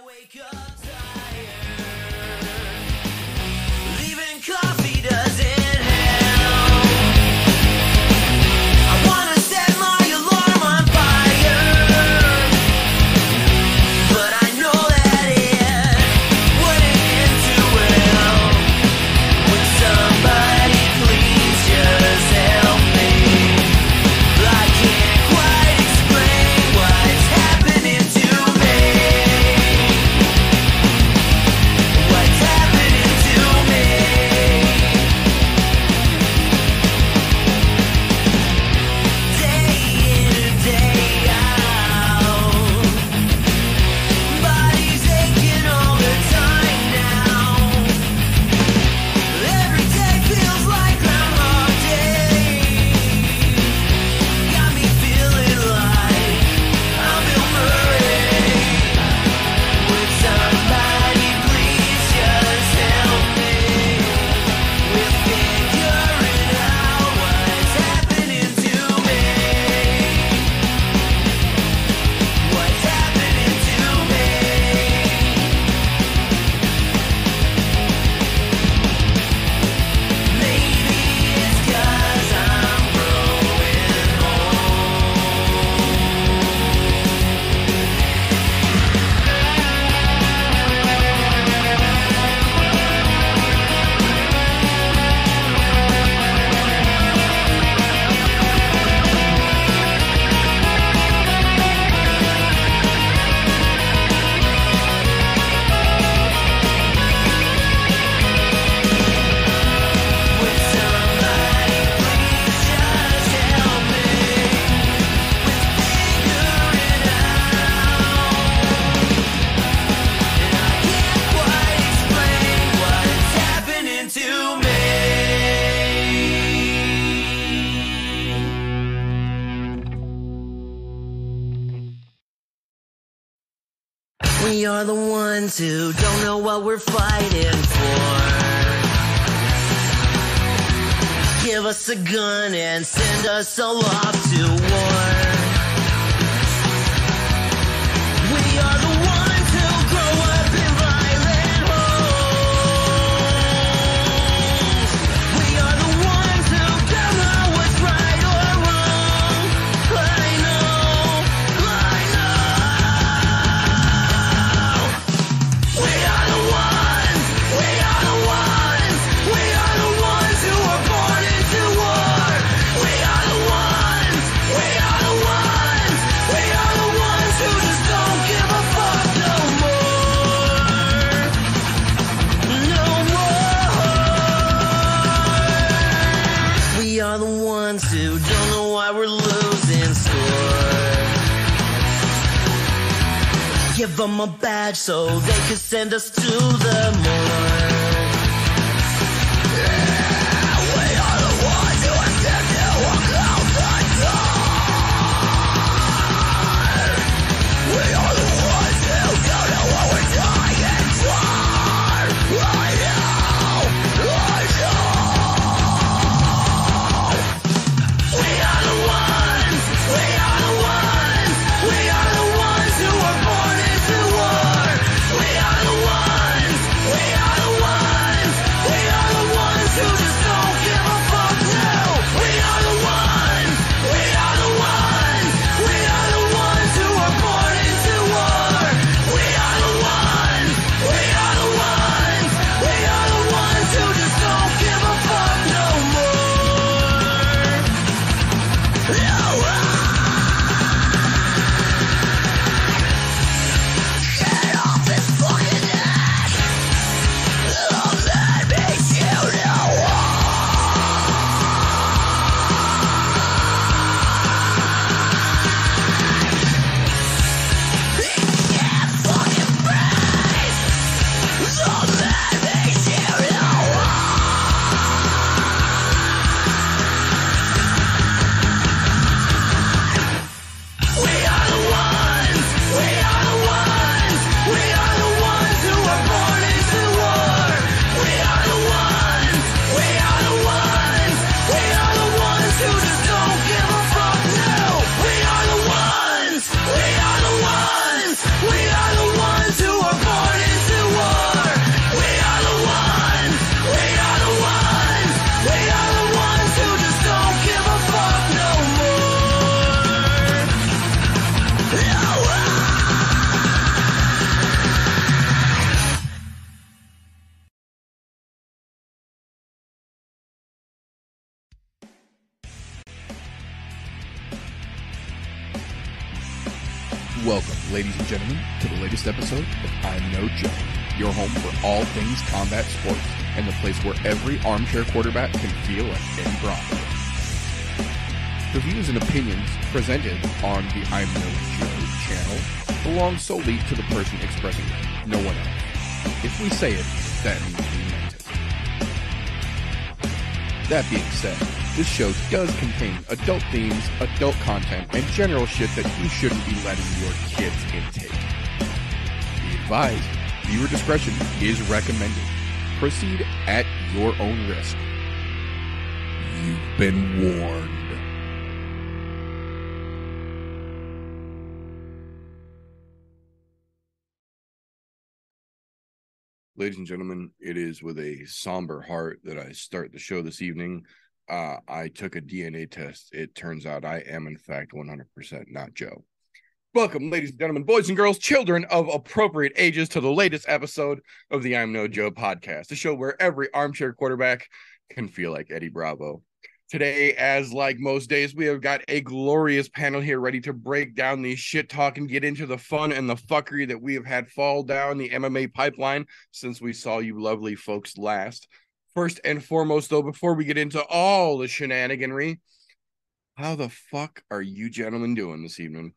We are the ones who don't know what we're fighting for. Give us a gun and send us all off to war. We are the ones who grow up in violent homes. We are the ones who don't know what's right or wrong. We are the ones who don't know why we're losing score. Give them a badge so they can send us to the moor. One. Welcome, ladies and gentlemen, to the latest episode of I'm No Joke, your home for all things combat sports, and the place where every armchair quarterback can feel like Ben Bronco. The views and opinions presented on the I'm No Joke channel belong solely to the person expressing it, no one else. If we say it, that means we meant it. That being said, this show does contain adult themes, adult content, and general shit that you shouldn't be letting your kids intake. Be advised, viewer discretion is recommended. Proceed at your own risk. You've been warned. Ladies and gentlemen, it is with a somber heart that I start the show this evening. I took a DNA test. It turns out I am, in fact, 100% not Joe. Welcome, ladies and gentlemen, boys and girls, children of appropriate ages, to the latest episode of the I'm No Joe podcast, the show where every armchair quarterback can feel like Eddie Bravo. Today, as like most days, we have got a glorious panel here ready to break down the shit talk and get into the fun and the fuckery that we have had fall down the MMA pipeline since we saw you lovely folks last. First and foremost, though, before we get into all the shenaniganry, how the fuck are you gentlemen doing this evening?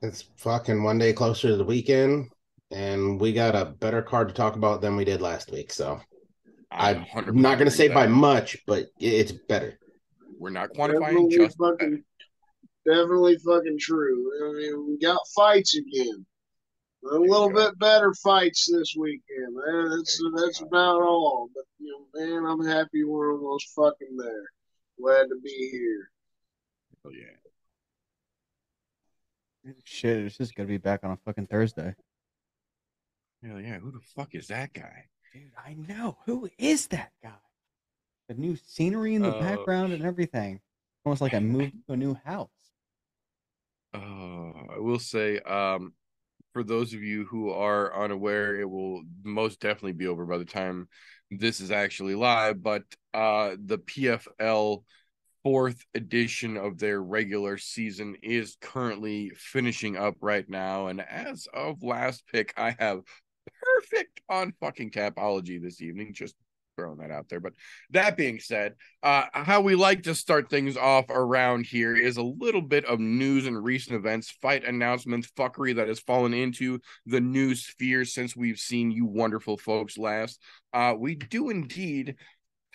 It's fucking one day closer to the weekend, and we got a better card to talk about than we did last week, so I'm not going to say by much, but it's better. We're not quantifying, just definitely fucking true. I mean, we got fights again. A little bit better fights this weekend, man. That's about all. But, you know, man, I'm happy we're almost fucking there. Glad to be here. Oh, yeah. Shit, it's just going to be back on a fucking Thursday. Hell yeah. Who the fuck is that guy? Dude, I know. Who is that guy? The new scenery in the background and everything. Almost like I moved to a new house. I will say, for those of you who are unaware, it will most definitely be over by the time this is actually live, but the PFL 4th edition of their regular season is currently finishing up right now, and as of last pick, I have perfect on fucking Tapology this evening, just throwing that out there. But that being said, how we like to start things off around here is a little bit of news and recent events, fight announcements, fuckery that has fallen into the news sphere since we've seen you wonderful folks last. We do indeed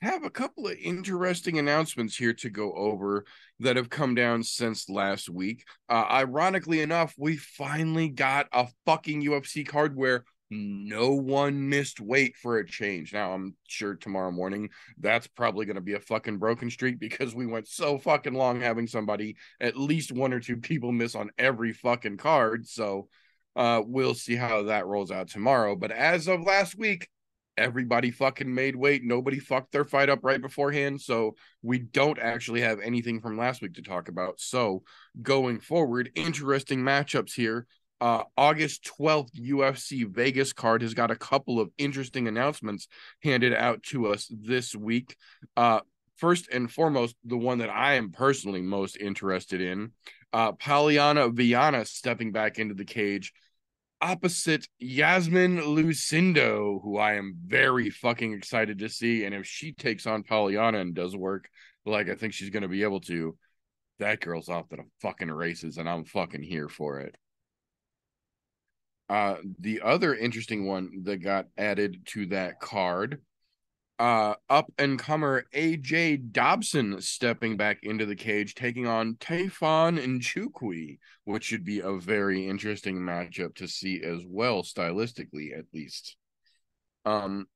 have a couple of interesting announcements here to go over that have come down since last week. Ironically enough, we finally got a fucking UFC card where no one missed weight for a change. Now, I'm sure tomorrow morning that's probably going to be a fucking broken streak because we went so fucking long having somebody, at least one or two people, miss on every fucking card. So we'll see how that rolls out tomorrow. But as of last week, everybody fucking made weight. Nobody fucked their fight up right beforehand. So we don't actually have anything from last week to talk about. So going forward, interesting matchups here. August 12th UFC Vegas card has got a couple of interesting announcements handed out to us this week. First and foremost, the one that I am personally most interested in, Polyana Viana stepping back into the cage opposite Yasmin Lucindo, who I am very fucking excited to see. And if she takes on Polyana and does work like I think she's going to be able to, that girl's off to the fucking races, and I'm fucking here for it. The other interesting one that got added to that card, up-and-comer AJ Dobson stepping back into the cage, taking on Taifun Nchukwi, which should be a very interesting matchup to see as well, stylistically at least. The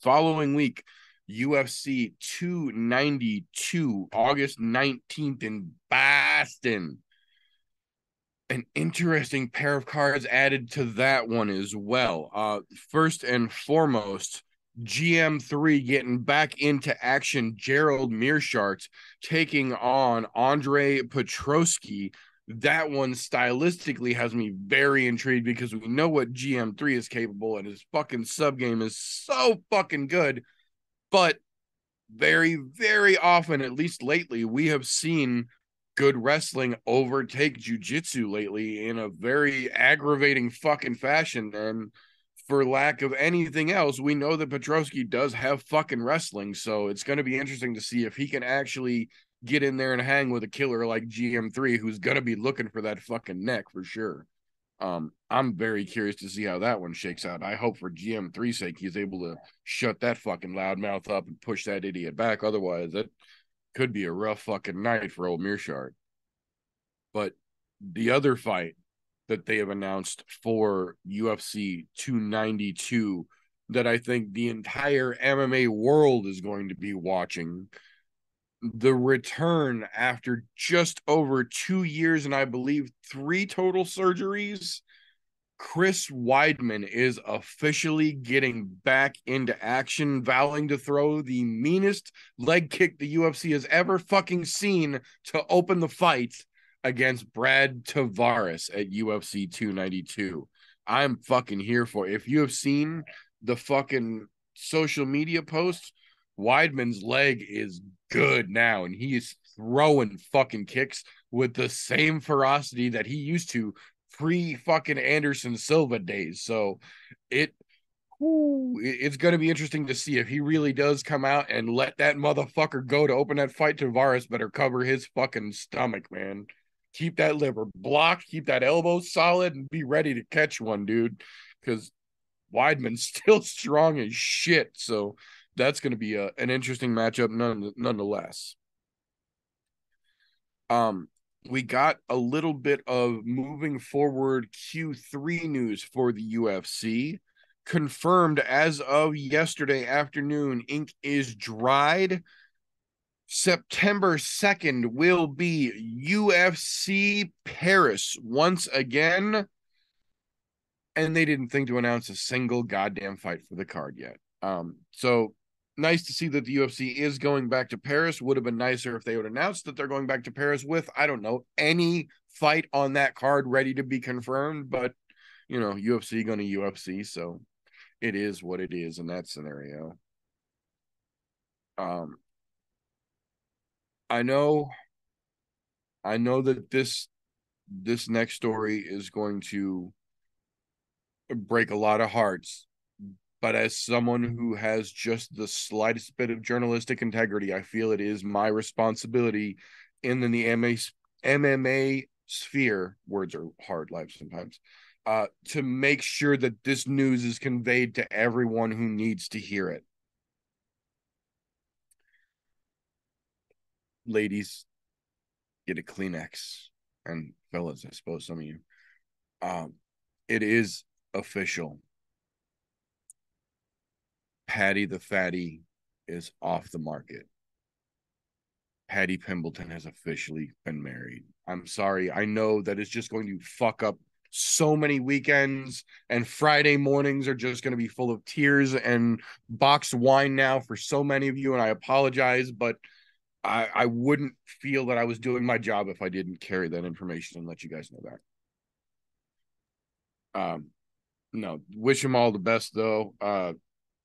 following week, UFC 292, August 19th in Boston. An interesting pair of cards added to that one as well. First and foremost, GM3 getting back into action. Gerald Meerschaert taking on Andre Petroski. That one stylistically has me very intrigued because we know what GM3 is capable, and his fucking subgame is so fucking good. But very, very often, at least lately, we have seen good wrestling overtake jiu-jitsu lately in a very aggravating fucking fashion. And for lack of anything else, we know that Petroski does have fucking wrestling. So it's going to be interesting to see if he can actually get in there and hang with a killer like GM3, who's going to be looking for that fucking neck for sure. I'm very curious to see how that one shakes out. I hope for GM3's sake, he's able to shut that fucking loudmouth up and push that idiot back. Otherwise, that could be a rough fucking night for old Meerschaert. But the other fight that they have announced for UFC 292 that I think the entire MMA world is going to be watching, the return after just over 2 years and I believe 3 total surgeries, Chris Weidman is officially getting back into action, vowing to throw the meanest leg kick the UFC has ever fucking seen to open the fight against Brad Tavares at UFC 292. I'm fucking here for it. If you have seen the fucking social media posts, Weidman's leg is good now, and he is throwing fucking kicks with the same ferocity that he used to pre-fucking Anderson Silva days. So it's going to be interesting to see if he really does come out and let that motherfucker go to open that fight. Tavares better cover his fucking stomach, man. Keep that liver blocked, keep that elbow solid, and be ready to catch one, dude, because Weidman's still strong as shit. So that's going to be an interesting matchup nonetheless. We got a little bit of moving forward Q3 news for the UFC. Confirmed as of yesterday afternoon, ink is dried. September 2nd will be UFC Paris once again. And they didn't think to announce a single goddamn fight for the card yet. So nice to see that the UFC is going back to Paris. Would have been nicer if they would announce that they're going back to Paris with, I don't know, any fight on that card ready to be confirmed. But, you know, UFC going to UFC. So it is what it is in that scenario. I know that this next story is going to break a lot of hearts. But as someone who has just the slightest bit of journalistic integrity, I feel it is my responsibility in the MMA sphere, words are hard life sometimes, to make sure that this news is conveyed to everyone who needs to hear it. Ladies, get a Kleenex. And fellas, I suppose some of you. It is official. Paddy the Fatty is off the market. Paddy Pimblett has officially been married. I'm sorry. I know that it's just going to fuck up so many weekends, and Friday mornings are just going to be full of tears and boxed wine now for so many of you, and I apologize, but I wouldn't feel that I was doing my job if I didn't carry that information and let you guys know that. No, wish him all the best, though.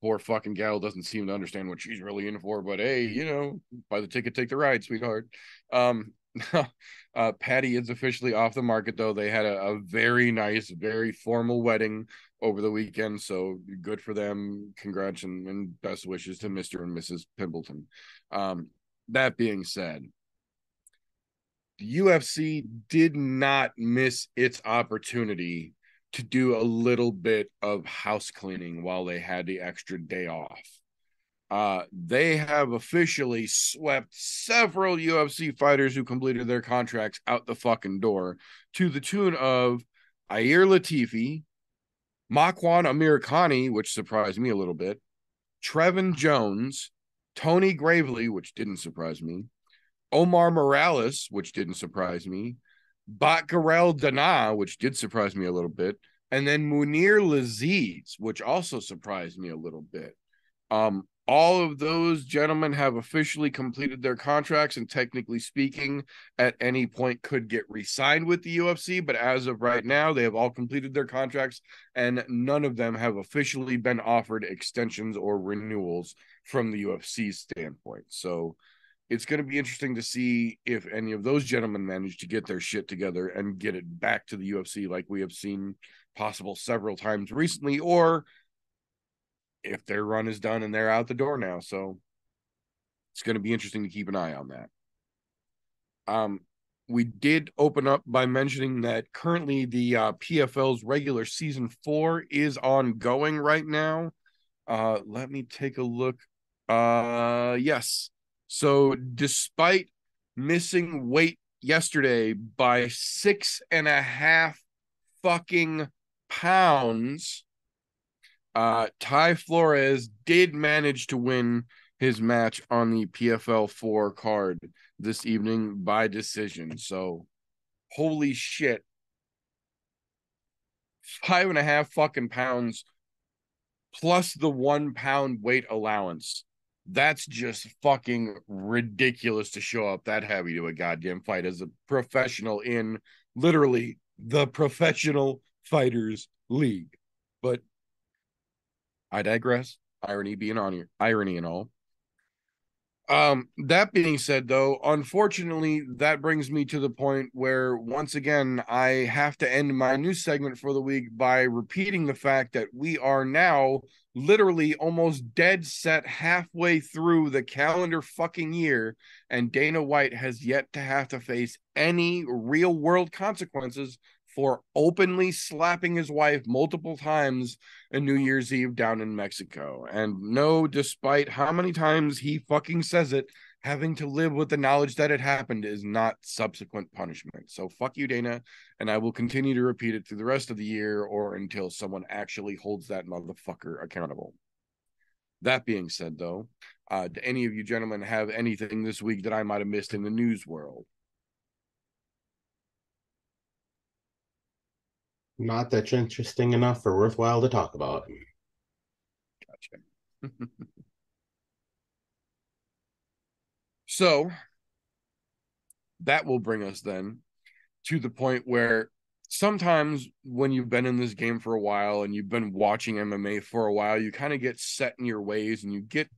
Poor fucking gal doesn't seem to understand what she's really in for, but hey, you know, buy the ticket, take the ride, sweetheart. Patty is officially off the market, though. They had a very nice, very formal wedding over the weekend, so good for them. Congrats and best wishes to Mr. and Mrs. Pimblett. That being said, the UFC did not miss its opportunity to do a little bit of house cleaning while they had the extra day off. They have officially swept several UFC fighters who completed their contracts out the fucking door, to the tune of Ayer Latifi, Makwan Amirkhani, which surprised me a little bit, Trevin Jones, Tony Gravely, which didn't surprise me, Omar Morales, which didn't surprise me, Bakharel Dana, which did surprise me a little bit, and then Munir Laziz, which also surprised me a little bit. All of those gentlemen have officially completed their contracts and, technically speaking, at any point could get re-signed with the UFC, but as of right now, they have all completed their contracts, and none of them have officially been offered extensions or renewals from the UFC's standpoint. So it's going to be interesting to see if any of those gentlemen manage to get their shit together and get it back to the UFC like we have seen possible several times recently, or if their run is done and they're out the door now. So it's going to be interesting to keep an eye on that. We did open up by mentioning that currently the PFL's regular season 4 is ongoing right now. Let me take a look. Yes. So despite missing weight yesterday by 6.5 fucking pounds, Ty Flores did manage to win his match on the PFL 4 card this evening by decision. So, holy shit. 5.5 fucking pounds plus the 1 pound weight allowance. That's just fucking ridiculous to show up that heavy to a goddamn fight as a professional in literally the Professional Fighters League. But I digress. Irony being on here, irony and all. That being said, though, unfortunately, that brings me to the point where, once again, I have to end my news segment for the week by repeating the fact that we are now literally almost dead set halfway through the calendar fucking year, and Dana White has yet to have to face any real-world consequences for openly slapping his wife multiple times on New Year's Eve down in Mexico. And no, despite how many times he fucking says it, having to live with the knowledge that it happened is not subsequent punishment. So fuck you, Dana, and I will continue to repeat it through the rest of the year or until someone actually holds that motherfucker accountable. That being said, though, do any of you gentlemen have anything this week that I might have missed in the news world? Not that's interesting enough or worthwhile to talk about. Gotcha. So that will bring us then to the point where sometimes when you've been in this game for a while and you've been watching MMA for a while, you kind of get set in your ways and you get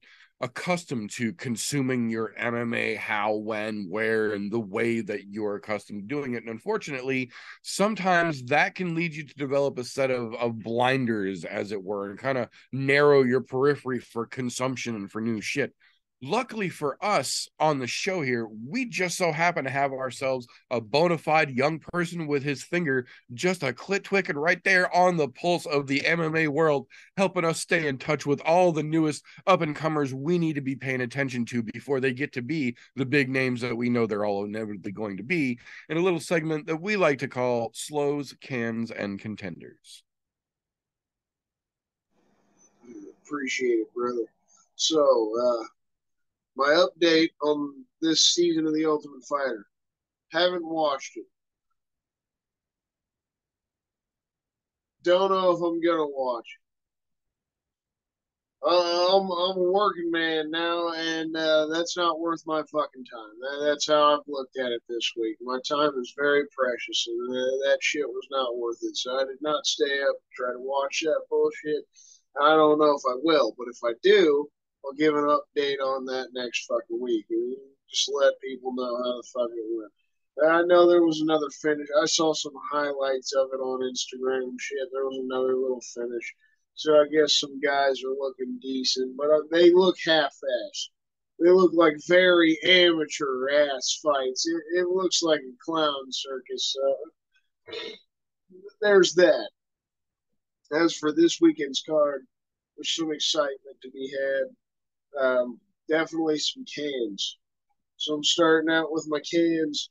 accustomed to consuming your MMA how, when, where, and the way that you're accustomed to doing it. And unfortunately, sometimes that can lead you to develop a set of blinders, as it were, and kind of narrow your periphery for consumption and for new shit. Luckily for us on the show here, we just so happen to have ourselves a bona fide young person with his finger just a clit twicking right there on the pulse of the MMA world, helping us stay in touch with all the newest up-and-comers we need to be paying attention to before they get to be the big names that we know they're all inevitably going to be, in a little segment that we like to call Slows, Cans, and Contenders. Appreciate it, brother. So, my update on this season of The Ultimate Fighter. Haven't watched it. Don't know if I'm gonna watch it. I'm a working man now, and that's not worth my fucking time. That's how I've looked at it this week. My time is very precious, and that shit was not worth it. So I did not stay up and try to watch that bullshit. I don't know if I will, but if I do, I'll give an update on that next fucking week. And just let people know how the fuck it went. I know there was another finish. I saw some highlights of it on Instagram and shit. There was another little finish. So I guess some guys are looking decent, but they look half-assed. They look like very amateur-ass fights. It looks like a clown circus. There's that. As for this weekend's card, there's some excitement to be had. Definitely some cans. So I'm starting out with my cans.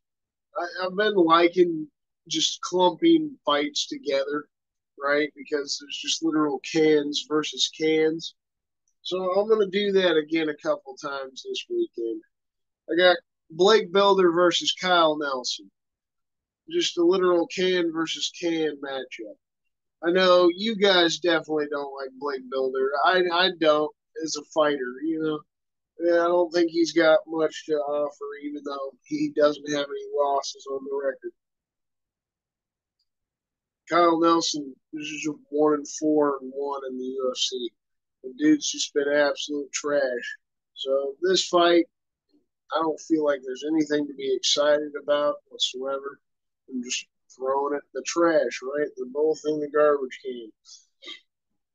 I've been liking just clumping fights together, right? Because there's just literal cans versus cans. So I'm going to do that again a couple times this weekend. I got Blake Bilder versus Kyle Nelson. Just a literal can versus can matchup. I know you guys definitely don't like Blake Bilder. I don't as a fighter, you know. I don't think he's got much to offer, even though he doesn't have any losses on the record. Kyle Nelson is just 1-4-1 in the UFC. The dude's just been absolute trash. So this fight, I don't feel like there's anything to be excited about whatsoever. I'm just throwing it in the trash, right? The whole thing, the garbage can.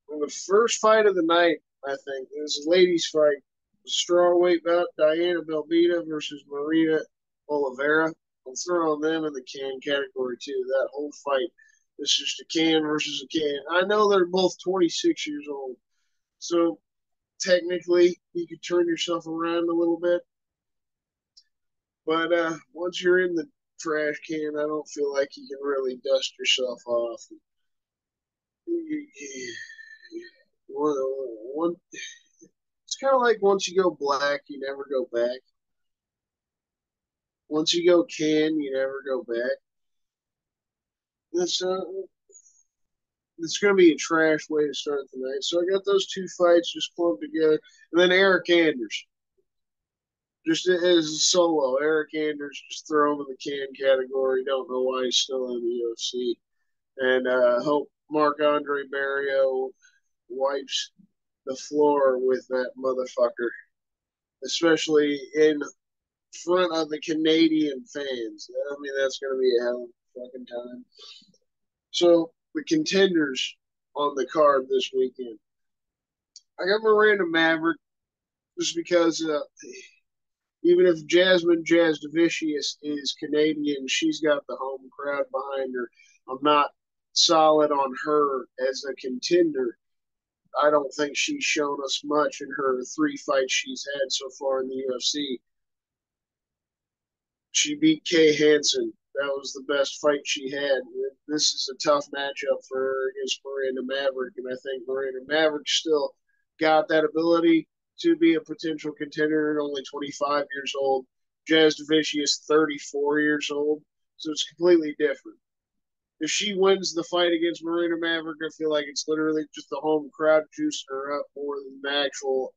And the first fight of the night, I think, is a ladies' fight. The strawweight bout, Diana Belbita versus Miranda Oliveira. I'm throwing them in the can category, too. That whole fight is just a can versus a can. I know they're both 26 years old, so technically you could turn yourself around a little bit. But once you're in the trash can, I don't feel like you can really dust yourself off. It's kind of like once you go black, you never go back. Once you go can, you never go back. It's going to be a trash way to start the night. So I got those two fights just clumped together. And then Eryk Anders. Just as a solo, Eryk Anders, just throw him in the can category. Don't know why he's still in the UFC. And I hope Marc-André Barriault wipes the floor with that motherfucker, especially in front of the Canadian fans. I mean, that's going to be a hell of a fucking time. So the contenders on the card this weekend. I got Miranda Maverick just because even if Jasmine Jasudavicius is Canadian, she's got the home crowd behind her. I'm not solid on her as a contender. I don't think she's shown us much in her three fights she's had so far in the UFC. She beat Kay Hansen. That was the best fight she had. This is a tough matchup for her against Miranda Maverick, and I think Miranda Maverick still got that ability to be a potential contender at only 25 years old. Jasudavicius is 34 years old, so it's completely different. If she wins the fight against Miranda Maverick, I feel like it's literally just the home crowd juicing her up more than the actual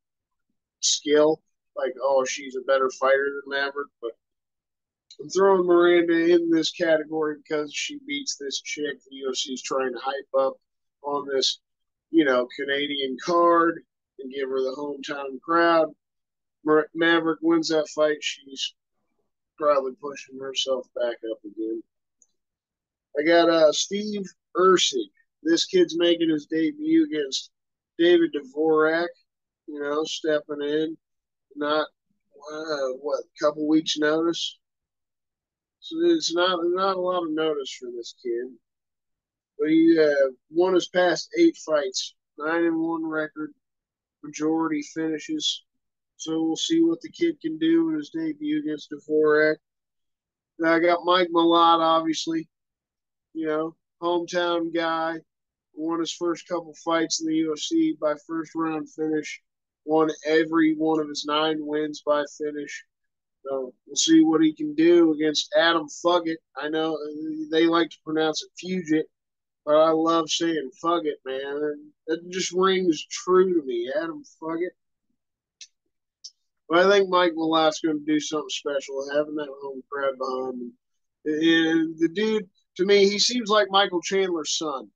skill. Like, oh, she's a better fighter than Maverick, but I'm throwing Miranda in this category because she beats this chick the UFC is trying to hype up on this, Canadian card, and give her the hometown crowd. Maverick wins that fight. She's probably pushing herself back up again. I got Steve Ursig. This kid's making his debut against David Dvorak, stepping in. Not, a couple weeks' notice? So it's not a lot of notice for this kid. But he won his past 8 fights, 9-1 record. Majority finishes, so we'll see what the kid can do in his debut against Dvorak. Now I got Mike Malott, obviously, hometown guy, won his first couple fights in the UFC by first round finish, won every one of his 9 wins by finish. So we'll see what he can do against Adam Fugitt. I know they like to pronounce it Fugitt, but I love saying Fugitt, man. That just rings true to me, Adam Fugitt. But I think Mike Malott's going to do something special, having that home crowd behind him. And the dude, to me, he seems like Michael Chandler's son.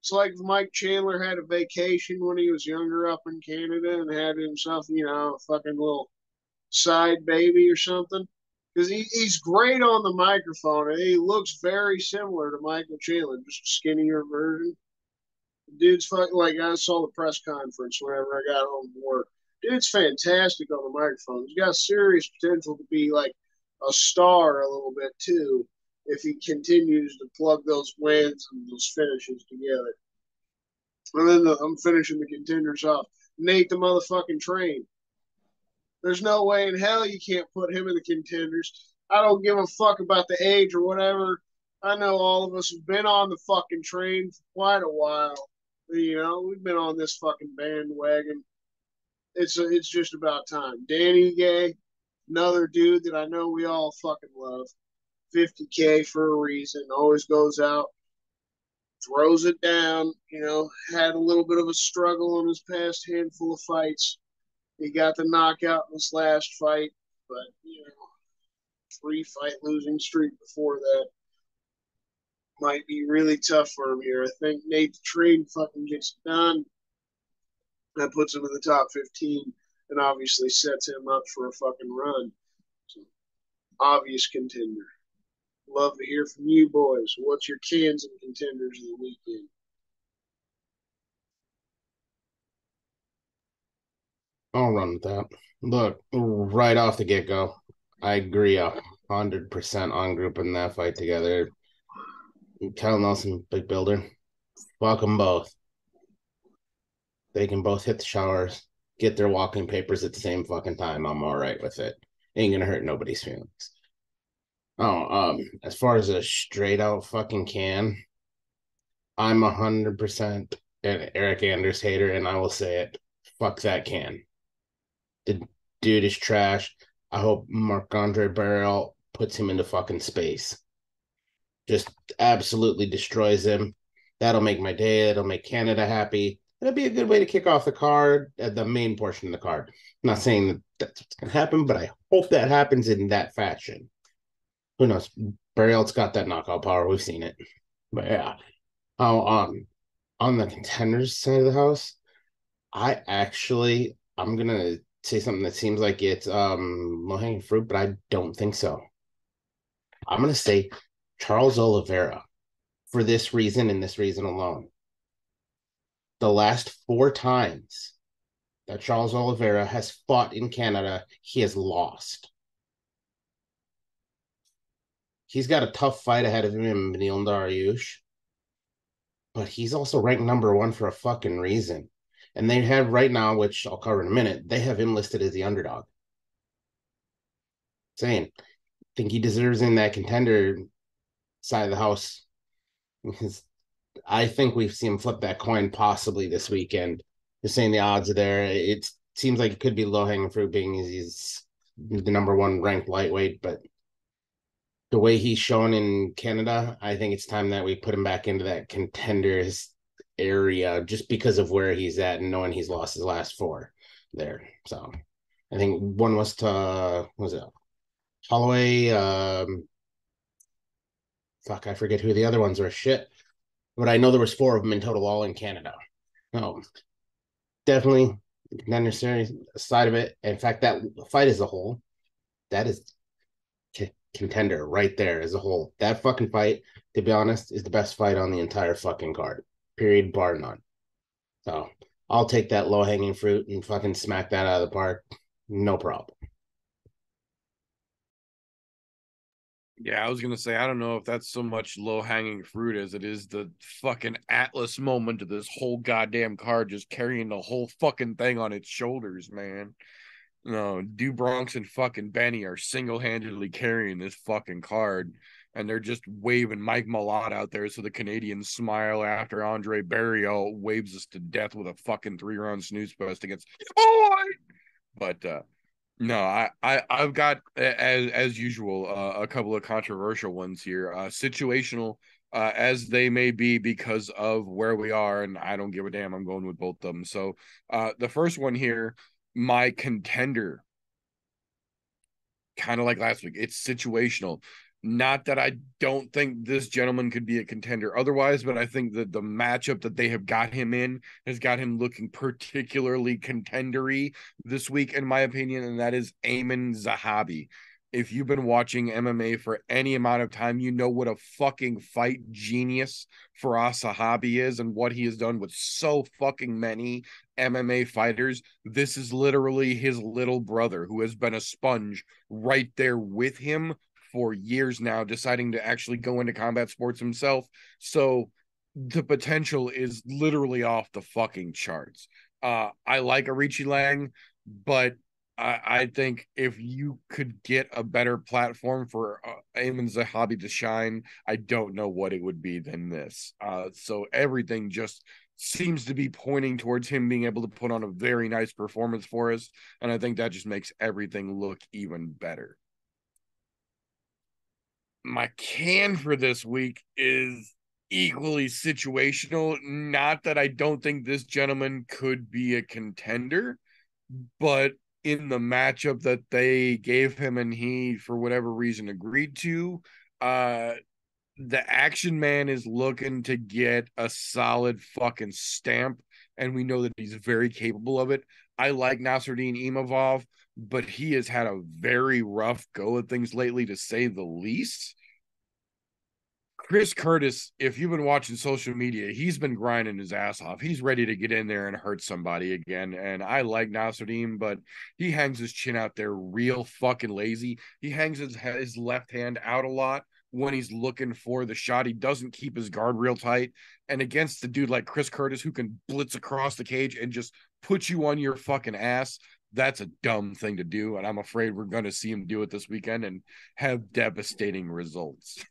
It's like Mike Chandler had a vacation when he was younger up in Canada and had himself, a fucking little side baby or something. Because he's great on the microphone. He looks very similar to Michael Chandler, just a skinnier version. Dude's fucking, I saw the press conference whenever I got home from work. Dude's fantastic on the microphone. He's got serious potential to be like a star a little bit too if he continues to plug those wins and those finishes together. And then I'm finishing the contenders off. Nate the motherfucking Train. There's no way in hell you can't put him in the contenders. I don't give a fuck about the age or whatever. I know all of us have been on the fucking train for quite a while. We've been on this fucking bandwagon. It's just about time. Dan Ige, another dude that I know we all fucking love. 50K for a reason. Always goes out, throws it down. Had a little bit of a struggle in his past handful of fights. He got the knockout in his last fight, but, 3-fight losing streak before that might be really tough for him here. I think Nate the Train fucking gets it done. That puts him in the top 15. and obviously sets him up for a fucking run. So, obvious contender. Love to hear from you boys. What's your cans and contenders of the weekend? I'll run with that. Look, right off the get-go, I agree 100% on grouping that fight together. Kyle Nelson, Blake Bilder, fuck them both. They can both hit the showers, get their walking papers at the same fucking time. I'm all right with it. Ain't gonna hurt nobody's feelings. As far as a straight-out fucking can, I'm 100% an Eryk Anders hater, and I will say it. Fuck that can. The dude is trash. I hope Marc-André Barriault puts him into fucking space. Just absolutely destroys him. That'll make my day. That'll make Canada happy. It'll be a good way to kick off the card, the main portion of the card. I'm not saying that that's what's going to happen, but I hope that happens in that fashion. Who knows? Barriault's got that knockout power. We've seen it. But yeah. On the contenders side of the house, I'm going to say something that seems like it's low-hanging fruit, but I don't think so. I'm going to say Charles Oliveira for this reason and this reason alone. The last four times that Charles Oliveira has fought in Canada, he has lost. He's got a tough fight ahead of him in Beneil Dariush, but he's also ranked #1 for a fucking reason. And they have right now, which I'll cover in a minute, they have him listed as the underdog. Saying, I think he deserves in that contender side of the house. Because I think we've seen him flip that coin possibly this weekend. You're saying the odds are there. It seems like it could be low-hanging fruit being he's the #1 ranked lightweight, but the way he's shown in Canada, I think it's time that we put him back into that contenders area just because of where he's at and knowing he's lost his last four there. So I think one was to, Holloway. I forget who the other ones were. Shit. But I know there was four of them in total, all in Canada. No, definitely contender series side of it. In fact, that fight as a whole, that is contender right there as a whole. That fucking fight, to be honest, is the best fight on the entire fucking card. Period, bar none. So I'll take that low-hanging fruit and fucking smack that out of the park. No problem. Yeah, I was going to say, I don't know if that's so much low-hanging fruit as it is the fucking Atlas moment of this whole goddamn card just carrying the whole fucking thing on its shoulders, man. No, DuBronx and fucking Benny are single-handedly carrying this fucking card, and they're just waving Mike Malott out there so the Canadians smile after Andre Barriault waves us to death with a fucking 3-round snooze fest against boy. But I've got, as usual, a couple of controversial ones here, situational as they may be because of where we are, and I don't give a damn. I'm going with both of them. So the first one here. My contender, kind of like last week, it's situational. Not that I don't think this gentleman could be a contender otherwise, but I think that the matchup that they have got him in has got him looking particularly contendery this week, in my opinion, and that is Aiemann Zahabi. If you've been watching MMA for any amount of time, you know what a fucking fight genius Faraz Zahabi is and what he has done with so fucking many MMA fighters. This is literally his little brother who has been a sponge right there with him for years now, deciding to actually go into combat sports himself. So the potential is literally off the fucking charts. I like Arichie Lang, but I think if you could get a better platform for Aiemann Zahabi to shine, I don't know what it would be than this. So everything just seems to be pointing towards him being able to put on a very nice performance for us, and I think that just makes everything look even better. My can for this week is equally situational. Not that I don't think this gentleman could be a contender, but in the matchup that they gave him and he, for whatever reason, agreed to, the action man is looking to get a solid fucking stamp, and we know that he's very capable of it. I like Nassourdine Imavov, but he has had a very rough go at things lately, to say the least. Chris Curtis, if you've been watching social media, he's been grinding his ass off. He's ready to get in there and hurt somebody again. And I like Nassourdine, but he hangs his chin out there real fucking lazy. He hangs his left hand out a lot when he's looking for the shot. He doesn't keep his guard real tight. And against a dude like Chris Curtis, who can blitz across the cage and just put you on your fucking ass, that's a dumb thing to do. And I'm afraid we're going to see him do it this weekend and have devastating results.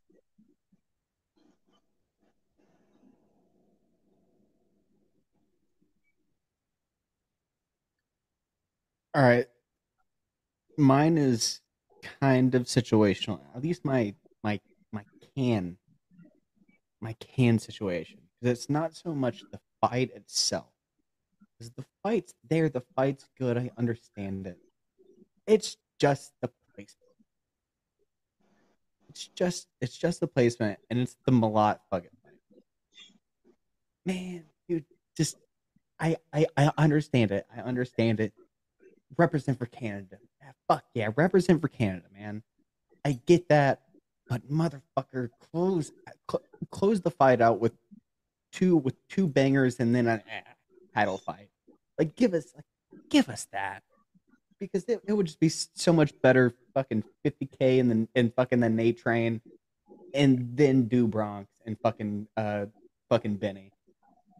All right. Mine is kind of situational. At least my situation. Because it's not so much the fight itself. Because the fight's there, the fight's good, I understand it. It's just the placement. It's just the placement, and it's the Malott fucking fight. Man, dude, just I understand it. I understand it. Represent for Canada. Fuck yeah, represent for Canada, man. I get that, but motherfucker, close the fight out with two bangers and then an title fight. Like, give us that, because it would just be so much better. Fucking 50K and fucking the Nate train, and then do Bronx and fucking Benny.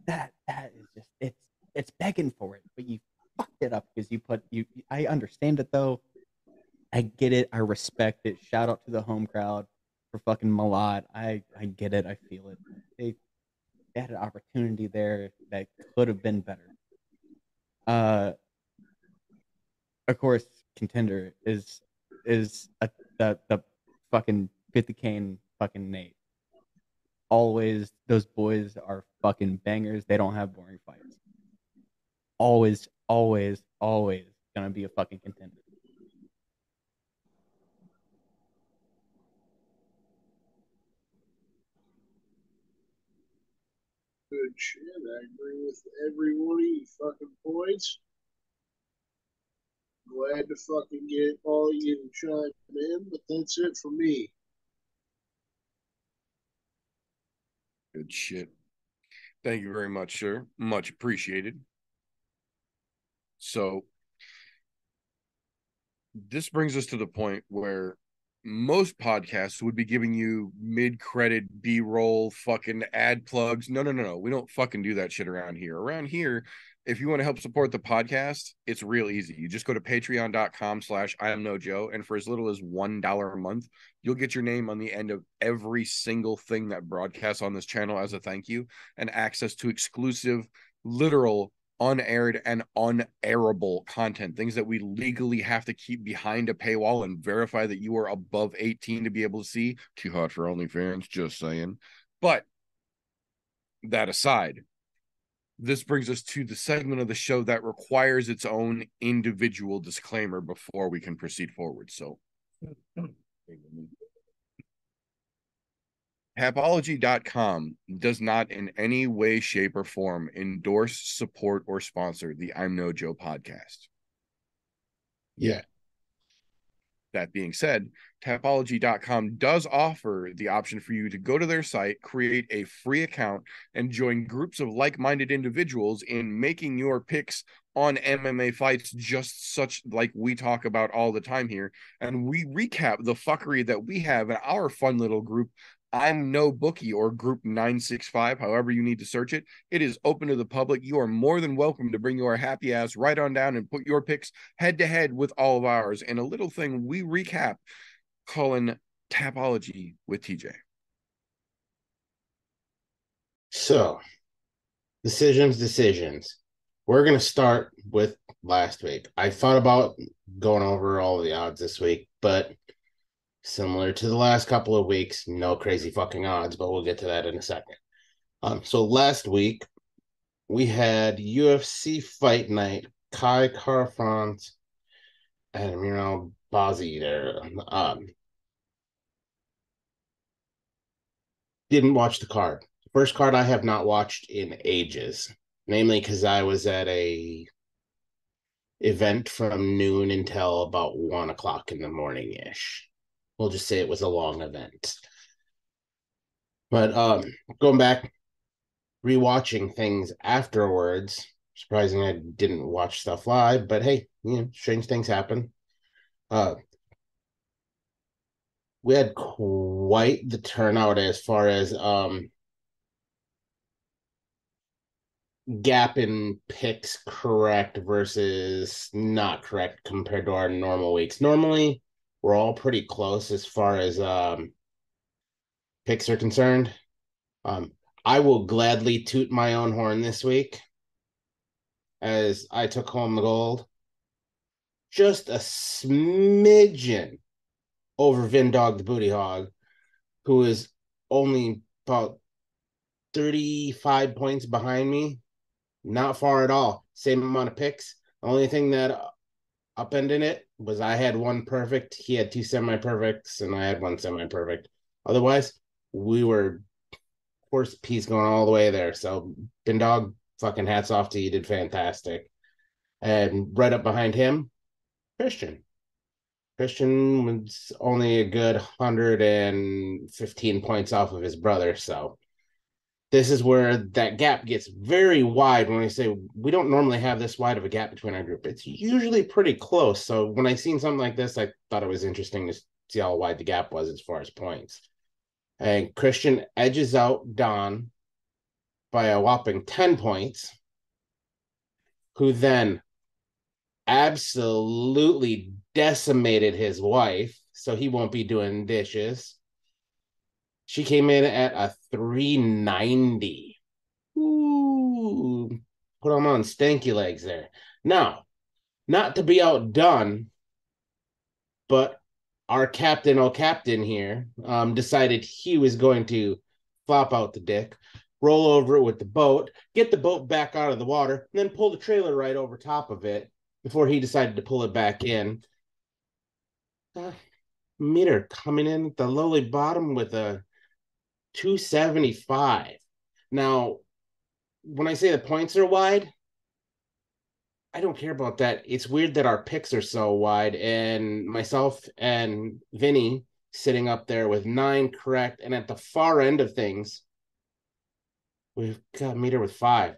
That is just it's begging for it, but you fucked it up because I understand it though. I get it. I respect it. Shout out to the home crowd for fucking Malott. I get it. I feel it. They had an opportunity there that could have been better. Of course, contender is the fucking 50K and fucking Nate. Always, those boys are fucking bangers. They don't have boring fights. Always gonna be a fucking contender. Good shit. I agree with every one of you fucking points. Glad to fucking get all of you to chime in, but that's it for me. Good shit. Thank you very much, sir. Much appreciated. So this brings us to the point where most podcasts would be giving you mid-credit B-roll fucking ad plugs. No. We don't fucking do that shit around here. Around here, if you want to help support the podcast, it's real easy. You just go to patreon.com/IamNoJoe, and for as little as $1 a month, you'll get your name on the end of every single thing that broadcasts on this channel as a thank you, and access to exclusive, literal, unaired and unairable content, things that we legally have to keep behind a paywall and verify that you are above 18 to be able to see. Too hot for OnlyFans, just saying. But that aside, this brings us to the segment of the show that requires its own individual disclaimer before we can proceed forward. So Tapology.com does not in any way, shape, or form endorse, support, or sponsor the I'm No Joe podcast. Yeah. That being said, Tapology.com does offer the option for you to go to their site, create a free account, and join groups of like-minded individuals in making your picks on MMA fights, just such like we talk about all the time here. And we recap the fuckery that we have in our fun little group, I'm No Bookie, or Group 965, however you need to search it. It is open to the public. You are more than welcome to bring your happy ass right on down and put your picks head-to-head with all of ours. And a little thing we recap, calling Tapology with TJ. So, decisions. We're going to start with last week. I thought about going over all the odds this week, but similar to the last couple of weeks, no crazy fucking odds, but we'll get to that in a second. So last week, we had UFC Fight Night, Kai Carfrant and Miral Bazzi there. Didn't watch the card. First card I have not watched in ages, namely because I was at a event from noon until about 1 o'clock in the morning ish. We'll just say it was a long event. But going back, rewatching things afterwards, surprising I didn't watch stuff live, but hey, you know, strange things happen. We had quite the turnout as far as gap in picks correct versus not correct compared to our normal weeks. Normally, we're all pretty close as far as picks are concerned. I will gladly toot my own horn this week as I took home the gold. Just a smidgen over Vindog the Booty Hog, who is only about 35 points behind me. Not far at all. Same amount of picks. The only thing that upended it was I had one perfect, he had two semi-perfects, and I had one semi-perfect. Otherwise, we were horse piece going all the way there. So, Vindog, fucking hats off to you. Did fantastic. And right up behind him, Christian. Christian was only a good 115 points off of his brother, so this is where that gap gets very wide. When we say we don't normally have this wide of a gap between our group, it's usually pretty close. So when I seen something like this, I thought it was interesting to see how wide the gap was as far as points. And Christian edges out Don by a whopping 10 points, who then absolutely decimated his wife, so he won't be doing dishes. She came in at a 390. Ooh, put him on stanky legs there. Now, not to be outdone, but our captain, oh captain here, decided he was going to flop out the dick, roll over it with the boat, get the boat back out of the water, and then pull the trailer right over top of it before he decided to pull it back in. Meter coming in at the lowly bottom with a 275. Now, when I say the points are wide, I don't care about that. It's weird that our picks are so wide, and myself and Vinny sitting up there with 9 correct, and at the far end of things, we've got Meter with 5.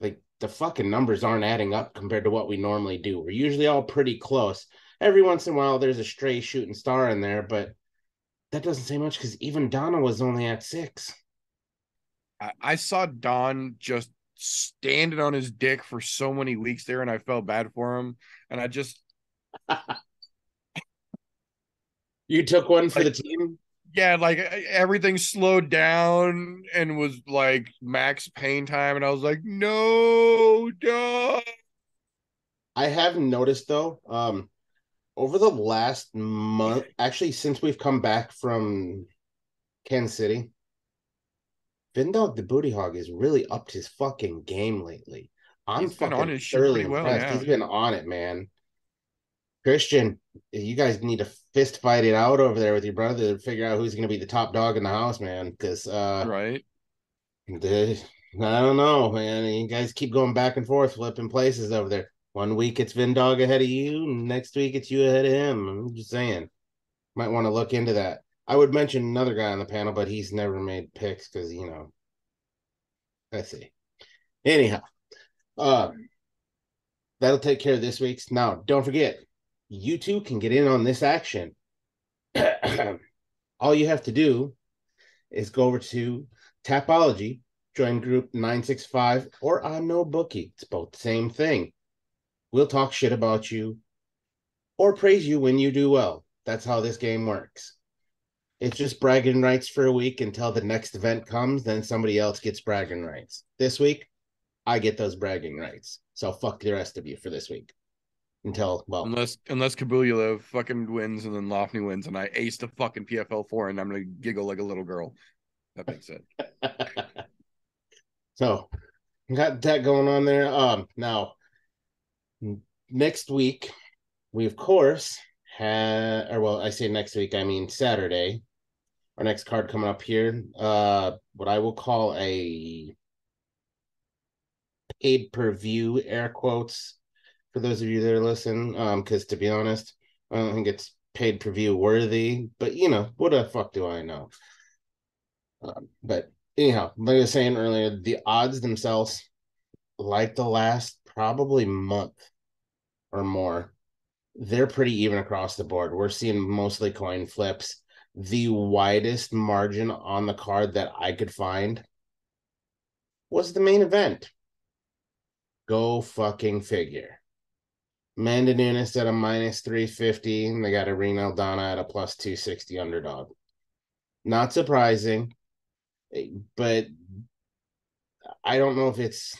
Like, the fucking numbers aren't adding up compared to what we normally do. We're usually all pretty close. Every once in a while, there's a stray shooting star in there, but that doesn't say much because even Donna was only at 6. I saw Don just standing on his dick for so many weeks there, and I felt bad for him. And I just... You took one for the team? Yeah, like everything slowed down and was like max pain time. And I was like, no, Don! I have noticed, though, over the last month, actually, since we've come back from Kansas City, Vindog the Booty Hog is really upped his fucking game lately. I'm fucking thoroughly impressed. He's been on it, man. Christian, you guys need to fist fight it out over there with your brother to figure out who's going to be the top dog in the house, man. Because right, I don't know, man. You guys keep going back and forth, flipping places over there. One week it's Vindog ahead of you, and next week it's you ahead of him. I'm just saying. Might want to look into that. I would mention another guy on the panel, but he's never made picks because, you know, I see. Anyhow, that'll take care of this week's. Now, don't forget, you two can get in on this action. All you have to do is go over to Tapology, join group 965, or I'm No Bookie. It's both the same thing. We'll talk shit about you or praise you when you do well. That's how this game works. It's just bragging rights for a week until the next event comes. Then somebody else gets bragging rights. This week, I get those bragging rights. So fuck the rest of you for this week. Until, well. Unless Kabululov fucking wins and then Loughney wins and I ace the fucking PFL 4 and I'm going to giggle like a little girl. That makes sense. So, got that going on there. Now. Next week, we of course have, or well, I say next week, I mean Saturday. Our next card coming up here, what I will call a paid per view, air quotes, for those of you that are listening, because to be honest, I don't think it's paid per view worthy, but you know, what the fuck do I know? But anyhow, like I was saying earlier, the odds themselves, like the last probably month or more, they're pretty even across the board. We're seeing mostly coin flips. The widest margin on the card that I could find was the main event. Go fucking figure. Amanda Nunes at a -350, and they got Irene Aldana at a +260 underdog. Not surprising, but I don't know if it's...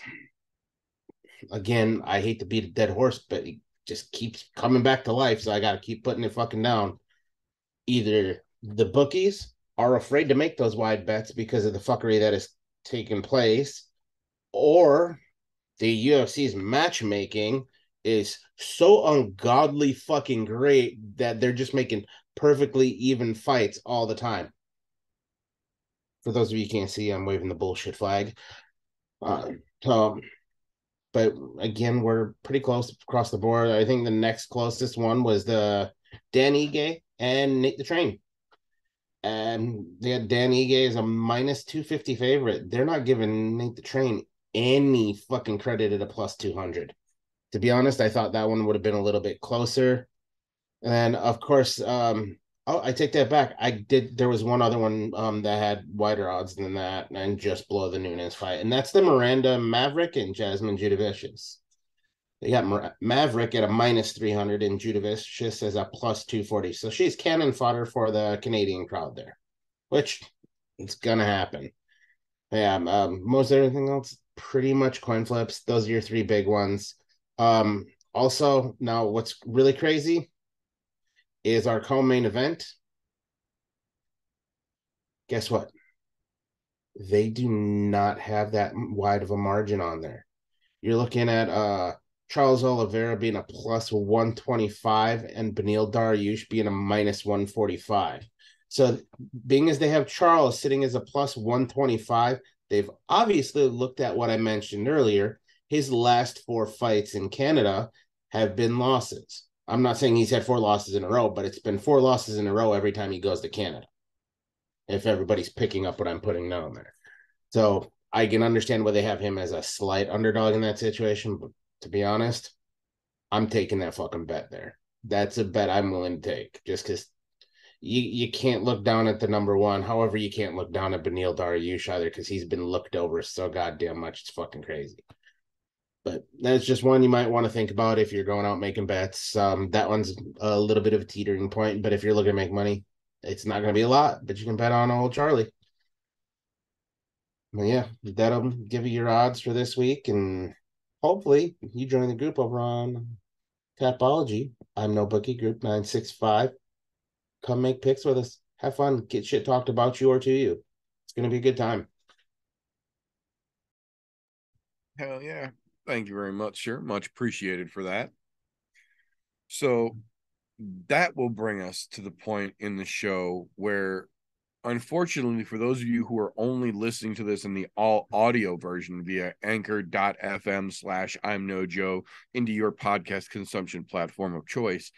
Again, I hate to beat a dead horse, but it just keeps coming back to life, so I got to keep putting it fucking down. Either the bookies are afraid to make those wide bets because of the fuckery that has taken place, or the UFC's matchmaking is so ungodly fucking great that they're just making perfectly even fights all the time. For those of you who can't see, I'm waving the bullshit flag. But again, we're pretty close across the board. I think the next closest one was the Dan Ige and Nate the Train. And Dan Ige is a -250 favorite. They're not giving Nate the Train any fucking credit at a +200. To be honest, I thought that one would have been a little bit closer. And of course, I take that back. I did. There was one other one that had wider odds than that, and just below the Nunes fight, and that's the Miranda Maverick and Jasmine Jasudavicius. They got Maverick at a -300 and Jasudavicius as a +240. So she's cannon fodder for the Canadian crowd there, which it's gonna happen. Yeah. Most everything else, pretty much coin flips. Those are your three big ones. Also, now what's really crazy is our co-main event. Guess what? They do not have that wide of a margin on there. You're looking at Charles Oliveira being a +125 and Beneil Dariush being a -145. So being as they have Charles sitting as a +125, they've obviously looked at what I mentioned earlier. His last four fights in Canada have been losses. I'm not saying he's had four losses in a row, but it's been four losses in a row every time he goes to Canada, if everybody's picking up what I'm putting down there. So I can understand why they have him as a slight underdog in that situation, but to be honest, I'm taking that fucking bet there. That's a bet I'm willing to take, just because you can't look down at the number one. However, you can't look down at Beneil Dariush either, because he's been looked over so goddamn much. It's fucking crazy. But that's just one you might want to think about if you're going out making bets. That one's a little bit of a teetering point, but if you're looking to make money, it's not going to be a lot, but you can bet on old Charlie. But yeah, that'll give you your odds for this week, and hopefully you join the group over on Tapology. I'm No Bookie, Group 965. Come make picks with us. Have fun. Get shit talked about you or to you. It's going to be a good time. Hell yeah. Thank you very much, sir. Much appreciated for that. So that will bring us to the point in the show where, unfortunately, for those of you who are only listening to this in the all audio version via anchor.fm/I'mNoJoe into your podcast consumption platform of choice,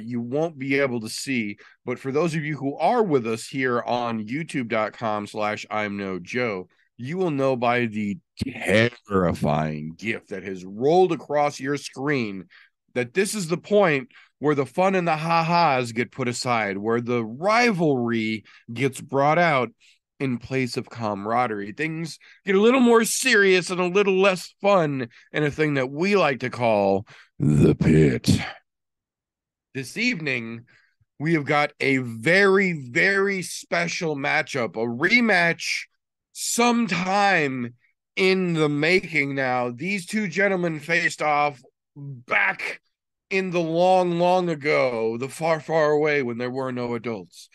you won't be able to see. But for those of you who are with us here on youtube.com/I'mNoJoe, you will know by the terrifying GIF that has rolled across your screen that this is the point where the fun and the ha-has get put aside, where the rivalry gets brought out in place of camaraderie. Things get a little more serious and a little less fun in a thing that we like to call the pit. This evening, we have got a very, very special matchup, a rematch sometime in the making now. These two gentlemen faced off back in the long, long ago, the far, far away when there were no adults.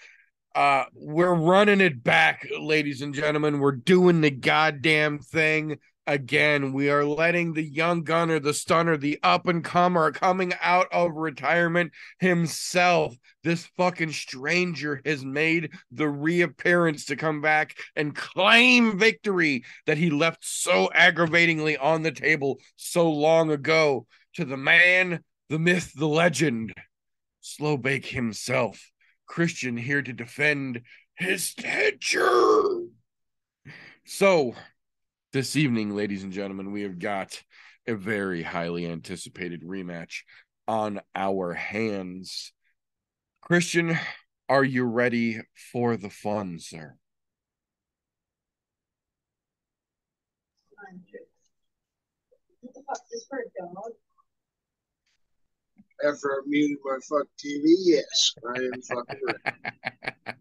We're running it back, ladies and gentlemen. We're doing the goddamn thing again. We are letting the young gunner, the stunner, the up-and-comer coming out of retirement himself, this fucking stranger, has made the reappearance to come back and claim victory that he left so aggravatingly on the table so long ago. to the man, the myth, the legend, Slow Bake himself, Christian, here to defend his stature. So this evening, ladies and gentlemen, we have got a very highly anticipated rematch on our hands. Christian, are you ready for the fun, sir? What the fuck is for a dog? After I muted my fuck TV, yes, I am fucking ready.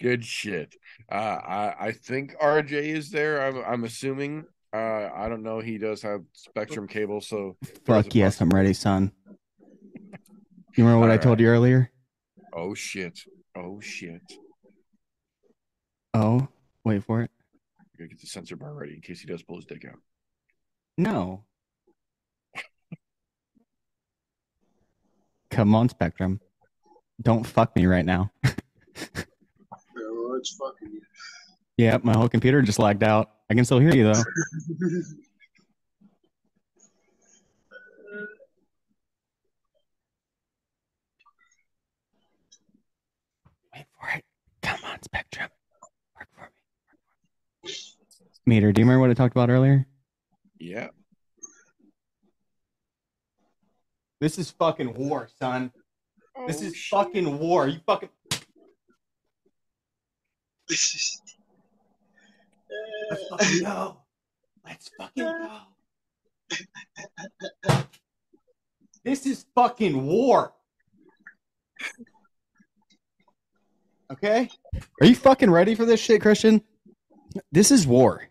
Good shit. I think RJ is there. I'm assuming. I don't know. He does have Spectrum cable, so fuck yes, I'm ready, son. You remember what I told you earlier? Oh shit! Oh shit! Oh, wait for it. I gotta get the sensor bar ready in case he does pull his dick out. No. Come on, Spectrum. Don't fuck me right now. Yeah, well, it's fucking you. Yeah, my whole computer just lagged out. I can still hear you, though. Wait for it. Come on, Spectrum. Work for me. Meter, do you remember what I talked about earlier? Yeah. This is fucking war, son. Oh, this is fucking war. You fucking... Let's fucking go. Let's fucking go. This is fucking war. Okay? Are you fucking ready for this shit, Christian? This is war.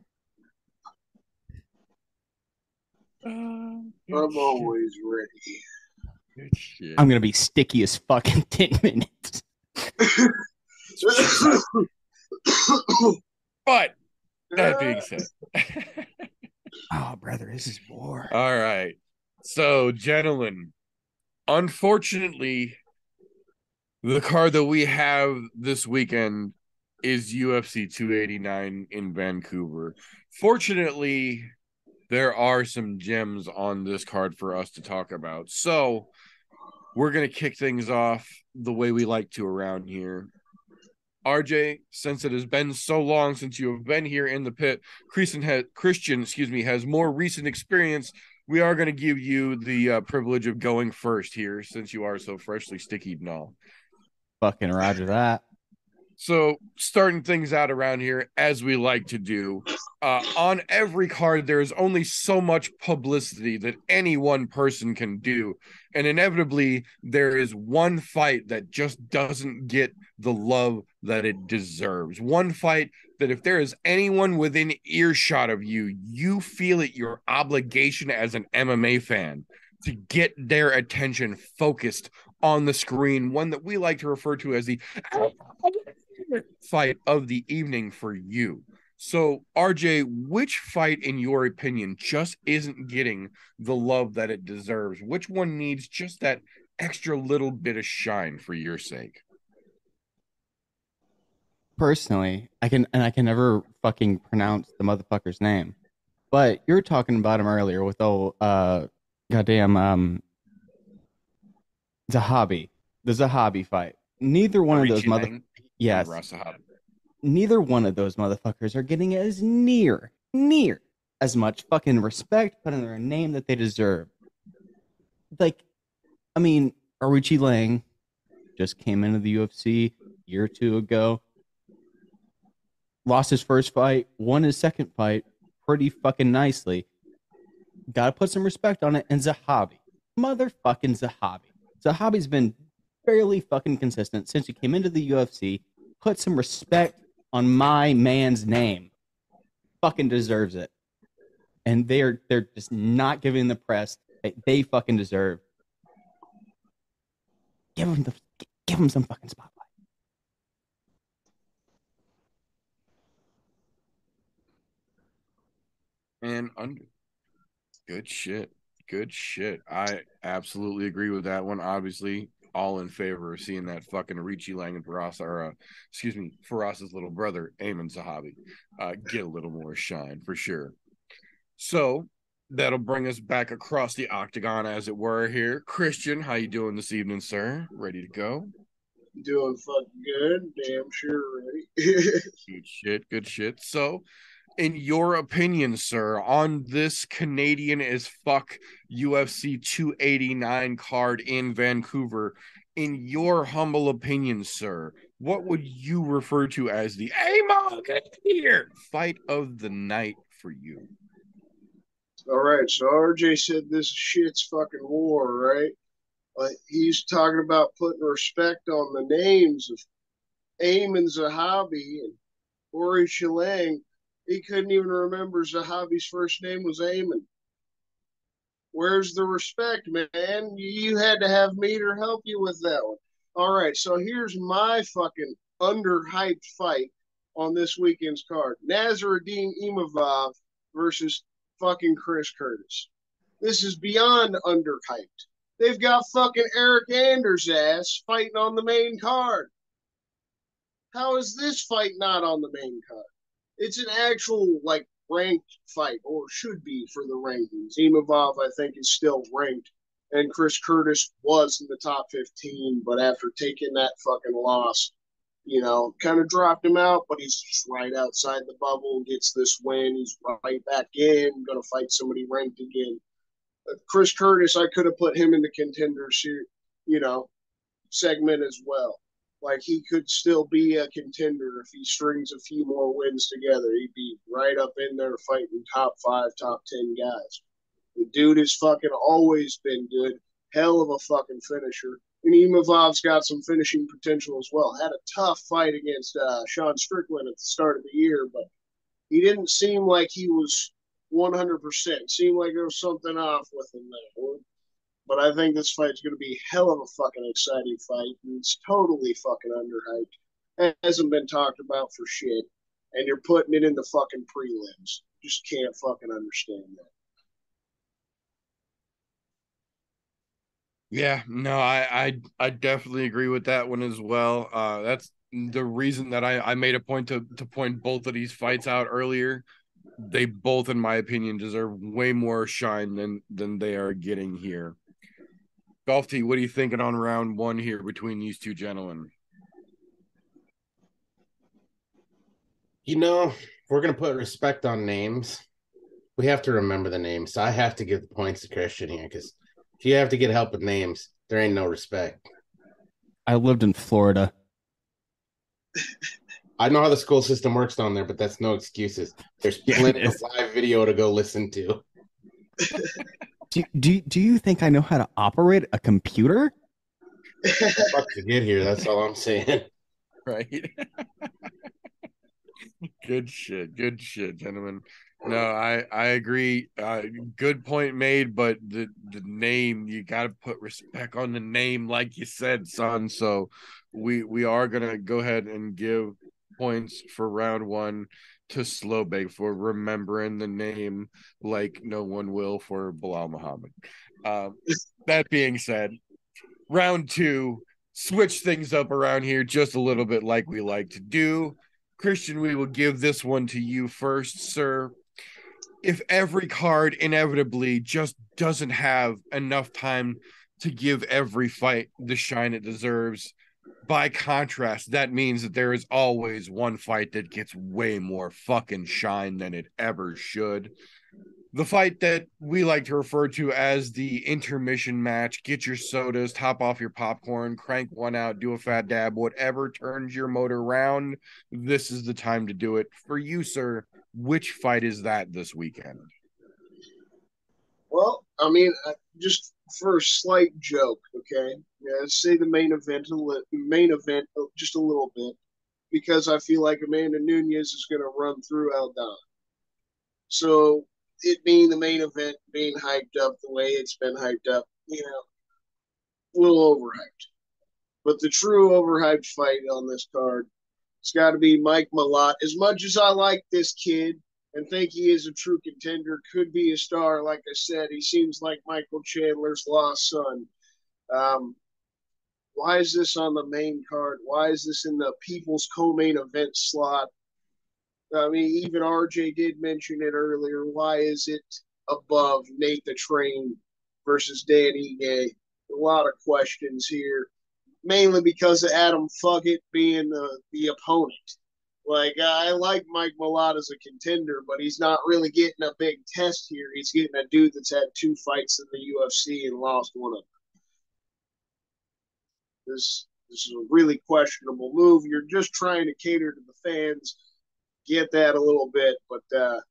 I'm always ready. Good shit. I'm gonna be sticky as fuck in 10 minutes. But that being said, oh brother, this is war. All right, so gentlemen, unfortunately, the card that we have this weekend is UFC 289 in Vancouver. Fortunately, there are some gems on this card for us to talk about. So we're going to kick things off the way we like to around here. RJ, since it has been so long since you have been here in the pit, Christian has more recent experience. We are going to give you the privilege of going first here since you are so freshly stickied and all. Fucking roger that. So starting things out around here, as we like to do, on every card, there is only so much publicity that any one person can do. And inevitably, there is one fight that just doesn't get the love that it deserves. One fight that if there is anyone within earshot of you, you feel it your obligation as an MMA fan to get their attention focused on the screen. One that we like to refer to as the fight of the evening for you. So, RJ, which fight, in your opinion, just isn't getting the love that it deserves? Which one needs just that extra little bit of shine for your sake? Personally, I can never fucking pronounce the motherfucker's name. But you were talking about him earlier with old goddamn Zahabi. The Zahabi fight. Neither one of those motherfuckers. Yes. Neither one of those motherfuckers are getting as near as much fucking respect put in their name that they deserve. Like, I mean, Aruchi Lang just came into the UFC a year or two ago, lost his first fight, won his second fight pretty fucking nicely. Gotta put some respect on it. And Zahabi. Motherfucking Zahabi. Zahabi's been fairly fucking consistent since he came into the UFC. Put some respect on my man's name. Fucking deserves it. And they're just not giving the press that they fucking deserve. Give them some fucking spotlight. And under. Good shit. Good shit. I absolutely agree with that one. Obviously, all in favor of seeing that fucking Richie Lang and Ferraz's little brother, Aiemann Zahabi, get a little more shine for sure. So That'll bring us back across the octagon, as it were, here. Christian, how you doing this evening, sir? Ready to go? Doing fucking good. Damn sure ready. Good shit, good shit. So, in your opinion, sir, on this Canadian as fuck UFC 289 card in Vancouver, in your humble opinion, sir, what would you refer to as the fight of the night for you? All right, so RJ said this shit's fucking war, right? He's talking about putting respect on the names of Aiemann Zahabi and Ori Shalang. He couldn't even remember Zahabi's first name was Aiemann. Where's the respect, man? You had to have Meter help you with that one. All right, so here's my fucking underhyped fight on this weekend's card. Nassourdine Imavov versus fucking Chris Curtis. This is beyond underhyped. They've got fucking Eryk Anders' ass fighting on the main card. How is this fight not on the main card? It's an actual, like, ranked fight, or should be for the rankings. Imavov, I think, is still ranked, and Chris Curtis was in the top 15, but after taking that fucking loss, you know, kind of dropped him out, but he's just right outside the bubble, gets this win, he's right back in, going to fight somebody ranked again. Chris Curtis, I could have put him in the contender segment as well. Like, he could still be a contender if he strings a few more wins together. He'd be right up in there fighting top 5, top 10 guys. The dude has fucking always been good. Hell of a fucking finisher. And Imavov's got some finishing potential as well. Had a tough fight against Sean Strickland at the start of the year, but he didn't seem like he was 100%. Seemed like there was something off with him there. But I think this fight's going to be hell of a fucking exciting fight. And it's totally fucking underhyped. It hasn't been talked about for shit. And you're putting it in the fucking prelims. Just can't fucking understand that. Yeah, no, I definitely agree with that one as well. That's the reason that I made a point to point both of these fights out earlier. They both, in my opinion, deserve way more shine than they are getting here. Golf T, what are you thinking on round one here between these two gentlemen? You know, we're going to put respect on names. We have to remember the names. So I have to give the points to Christian here because if you have to get help with names, there ain't no respect. I lived in Florida. I know how the school system works down there, but that's no excuses. There's plenty of live video to go listen to. Do you think I know how to operate a computer? Fuck to get here, that's all I'm saying. Right. Good shit, gentlemen. No, I agree. Good point made, but the name, you got to put respect on the name, like you said, son. So we are gonna go ahead and give points for round one to Slowbake for remembering the name like no one will for Bilal Muhammad. That being said, round two, switch things up around here just a little bit like we like to do. Christian, we will give this one to you first, sir. If every card inevitably just doesn't have enough time to give every fight the shine it deserves, by contrast, that means that there is always one fight that gets way more fucking shine than it ever should. The fight that we like to refer to as the intermission match. Get your sodas, top off your popcorn, crank one out, do a fat dab, whatever turns your motor round. This is the time to do it. For you, sir, which fight is that this weekend? Well, I mean, just for a slight joke, okay? Yeah, let's say the main event just a little bit, because I feel like Amanda Nunes is going to run through Aldana. So it being the main event, being hyped up the way it's been hyped up, you know, a little overhyped. But the true overhyped fight on this card, it's got to be Mike Malott. As much as I like this kid and think he is a true contender, could be a star, like I said, he seems like Michael Chandler's lost son. Why is this on the main card? Why is this in the people's co-main event slot? I mean, even RJ did mention it earlier. Why is it above Nate the Train versus Dan Ige. A lot of questions here, mainly because of Adam Fugitt being the opponent. Like, I like Mike Malott as a contender, but he's not really getting a big test here. He's getting a dude that's had two fights in the UFC and lost one of them. This is a really questionable move. You're just trying to cater to the fans. Get that a little bit, but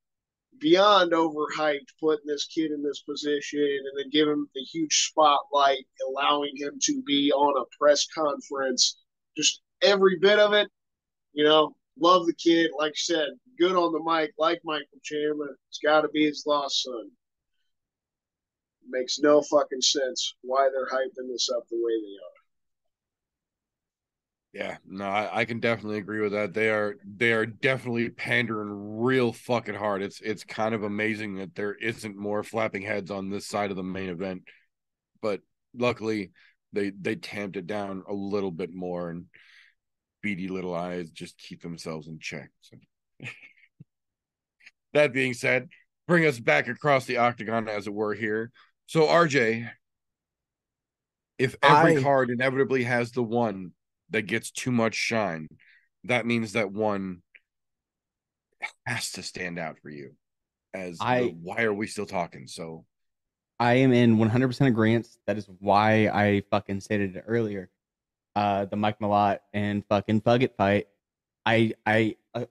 beyond overhyped, putting this kid in this position and then giving him the huge spotlight, allowing him to be on a press conference, just every bit of it, you know, love the kid. Like I said, good on the mic, like Michael Chandler. It's got to be his lost son. It makes no fucking sense why they're hyping this up the way they are. Yeah, no, I can definitely agree with that. They are definitely pandering real fucking hard. It's kind of amazing that there isn't more flapping heads on this side of the main event, but luckily they tamped it down a little bit more, and beady little eyes just keep themselves in check. So. That being said, bring us back across the octagon, as it were, here. So, RJ, if every card inevitably has the one that gets too much shine, that means that one has to stand out for you. Why are we still talking? So I am in 100% agreement. That is why I fucking stated it earlier. The Mike Malott and fucking Fugitt fight. I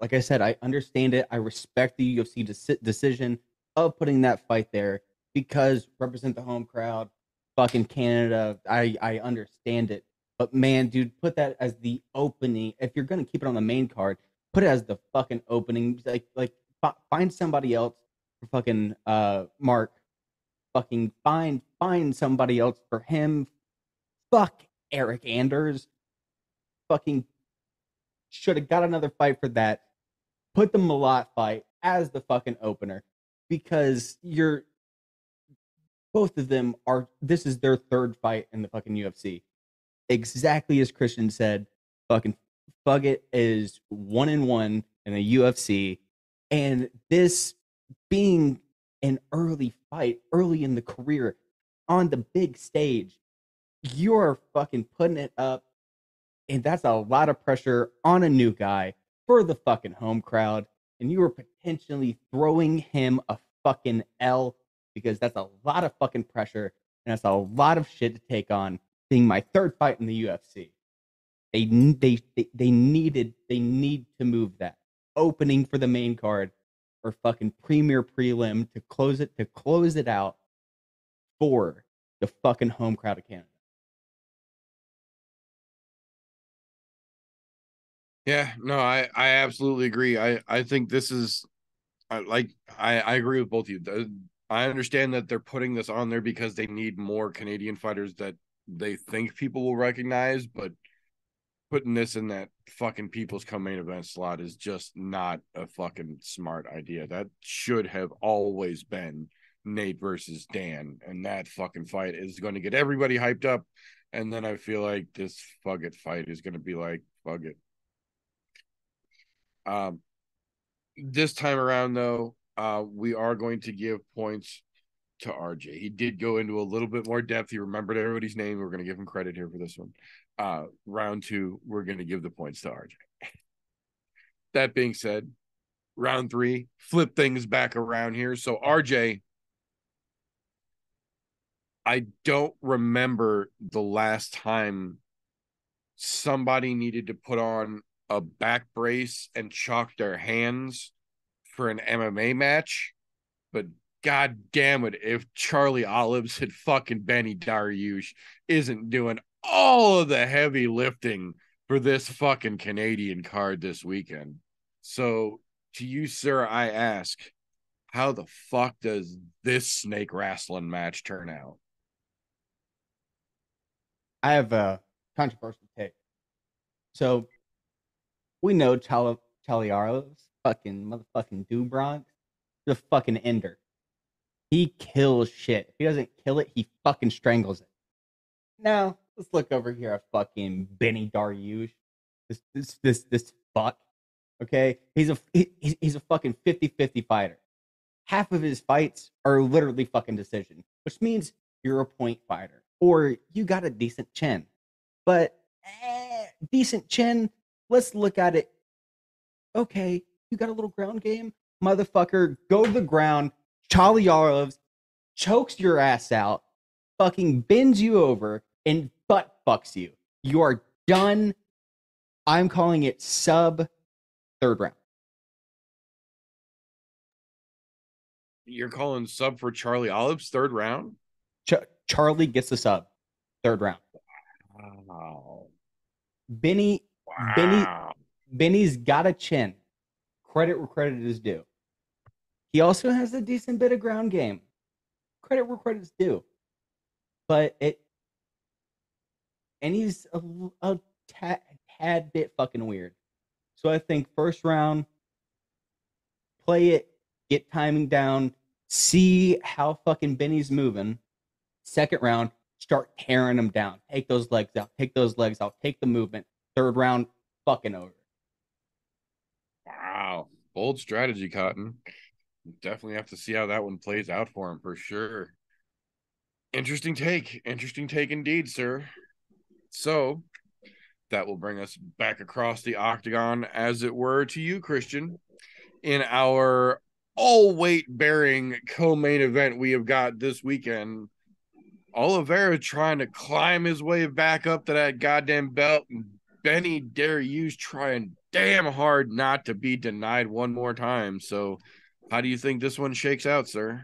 like I said, I understand it. I respect the UFC decision of putting that fight there because represent the home crowd, fucking Canada. I understand it. But, man, dude, put that as the opening. If you're going to keep it on the main card, put it as the fucking opening. Like find somebody else for fucking Mark. Fucking find somebody else for him. Fuck Eryk Anders. Fucking should have got another fight for that. Put the Malott fight as the fucking opener. Because both of them are, this is their third fight in the fucking UFC. Exactly as Christian said, fucking Fugitt is 1-1 in the UFC, and this being an early fight, early in the career, on the big stage, you're fucking putting it up, and that's a lot of pressure on a new guy for the fucking home crowd, and you are potentially throwing him a fucking L, because that's a lot of fucking pressure, and that's a lot of shit to take on. Being my third fight in the UFC, they need to move that opening for the main card or fucking premier prelim to close it out for the fucking home crowd of Canada. Yeah, no, I absolutely agree. I think this is I agree with both of you. I understand that they're putting this on there because they need more Canadian fighters that they think people will recognize, but putting this in that fucking People's Come main event slot is just not a fucking smart idea. That should have always been Nate versus Dan, and that fucking fight is going to get everybody hyped up, and then I feel like this Fugitt fight is going to be like, Fugitt. This time around, though, we are going to give points to RJ. He did go into a little bit more depth. He remembered everybody's name. We're going to give him credit here for this one. Round two, we're going to give the points to RJ. That being said, round three, flip things back around here. So, RJ, I don't remember the last time somebody needed to put on a back brace and chalk their hands for an MMA match, but God damn it, if Charlie Olives and fucking Beneil Dariush isn't doing all of the heavy lifting for this fucking Canadian card this weekend. So, to you, sir, I ask, how the fuck does this snake wrestling match turn out? I have a controversial take. So, we know Charlie Olives, fucking motherfucking Dubronx, the fucking ender. He kills shit. If he doesn't kill it, he fucking strangles it. Now, let's look over here at fucking Beneil Dariush. This fuck. Okay? He's a fucking 50-50 fighter. half of his fights are literally fucking decision, which means you're a point fighter or you got a decent chin. But decent chin, let's look at it. Okay, you got a little ground game? Motherfucker, go to the ground, Charlie Olives chokes your ass out, fucking bends you over, and butt fucks you. You are done. I'm calling it sub third round. You're calling sub for Charlie Olives third round? Charlie gets a sub third round. Wow. Benny's got a chin. Credit where credit is due. He also has a decent bit of ground game. Credit where credit is due. But it... And he's a tad bit fucking weird. So I think first round, play it, get timing down, see how fucking Benny's moving. Second round, start tearing him down. Take those legs out. Take those legs out. Take the movement. Third round, fucking over. Wow. Bold strategy, Cotton. Definitely have to see how that one plays out for him for sure. Interesting take. Interesting take indeed, sir. So that will bring us back across the octagon, as it were, to you, Christian. In our all-weight-bearing co-main event we have got this weekend, Oliveira trying to climb his way back up to that goddamn belt, and Beneil Dariush trying damn hard not to be denied one more time. So how do you think this one shakes out, sir?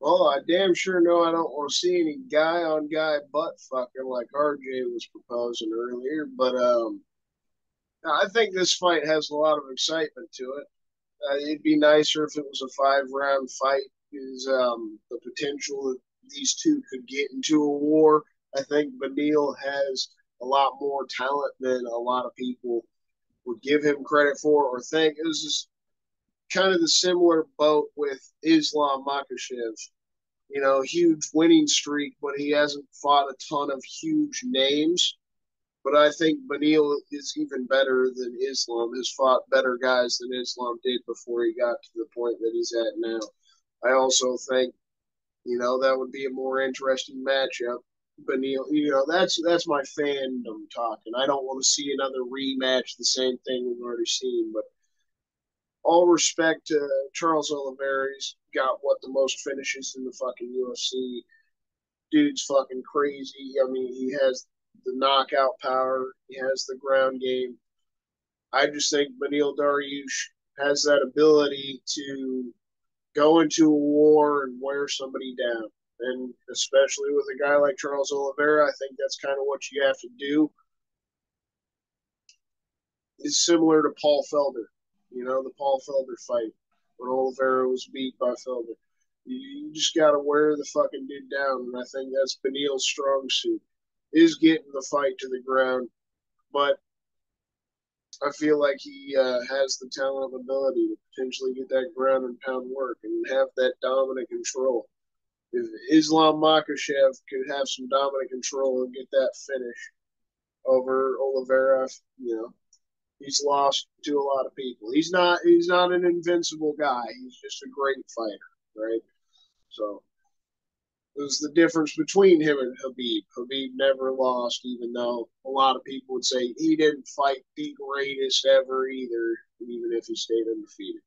Well, I damn sure know I don't want to see any guy-on-guy butt-fucking like RJ was proposing earlier, but I think this fight has a lot of excitement to it. It'd be nicer if it was a five-round fight, because the potential that these two could get into a war. I think Beneil has a lot more talent than a lot of people would give him credit for or think. It was just kind of the similar boat with Islam Makhachev. You know, huge winning streak, but he hasn't fought a ton of huge names. But I think Beneil is even better than Islam, has fought better guys than Islam did before he got to the point that he's at now. I also think, you know, that would be a more interesting matchup. Beneil, you know, that's my fandom talking. I don't want to see another rematch, the same thing we've already seen. But all respect to Charles Oliveira, he's got what the most finishes in the fucking UFC. Dude's fucking crazy. I mean, he has the knockout power. He has the ground game. I just think Beneil Dariush has that ability to go into a war and wear somebody down. And especially with a guy like Charles Oliveira, I think that's kind of what you have to do. It's similar to Paul Felder. You know, the Paul Felder fight when Oliveira was beat by Felder. You just got to wear the fucking dude down, and I think that's Beneil's strong suit, is getting the fight to the ground. But I feel like he has the talent and ability to potentially get that ground and pound work and have that dominant control. If Islam Makhachev could have some dominant control and get that finish over Oliveira, you know, he's lost to a lot of people. He's not an invincible guy. He's just a great fighter, right? So it was the difference between him and Habib. Habib never lost, even though a lot of people would say he didn't fight the greatest ever either, even if he stayed undefeated.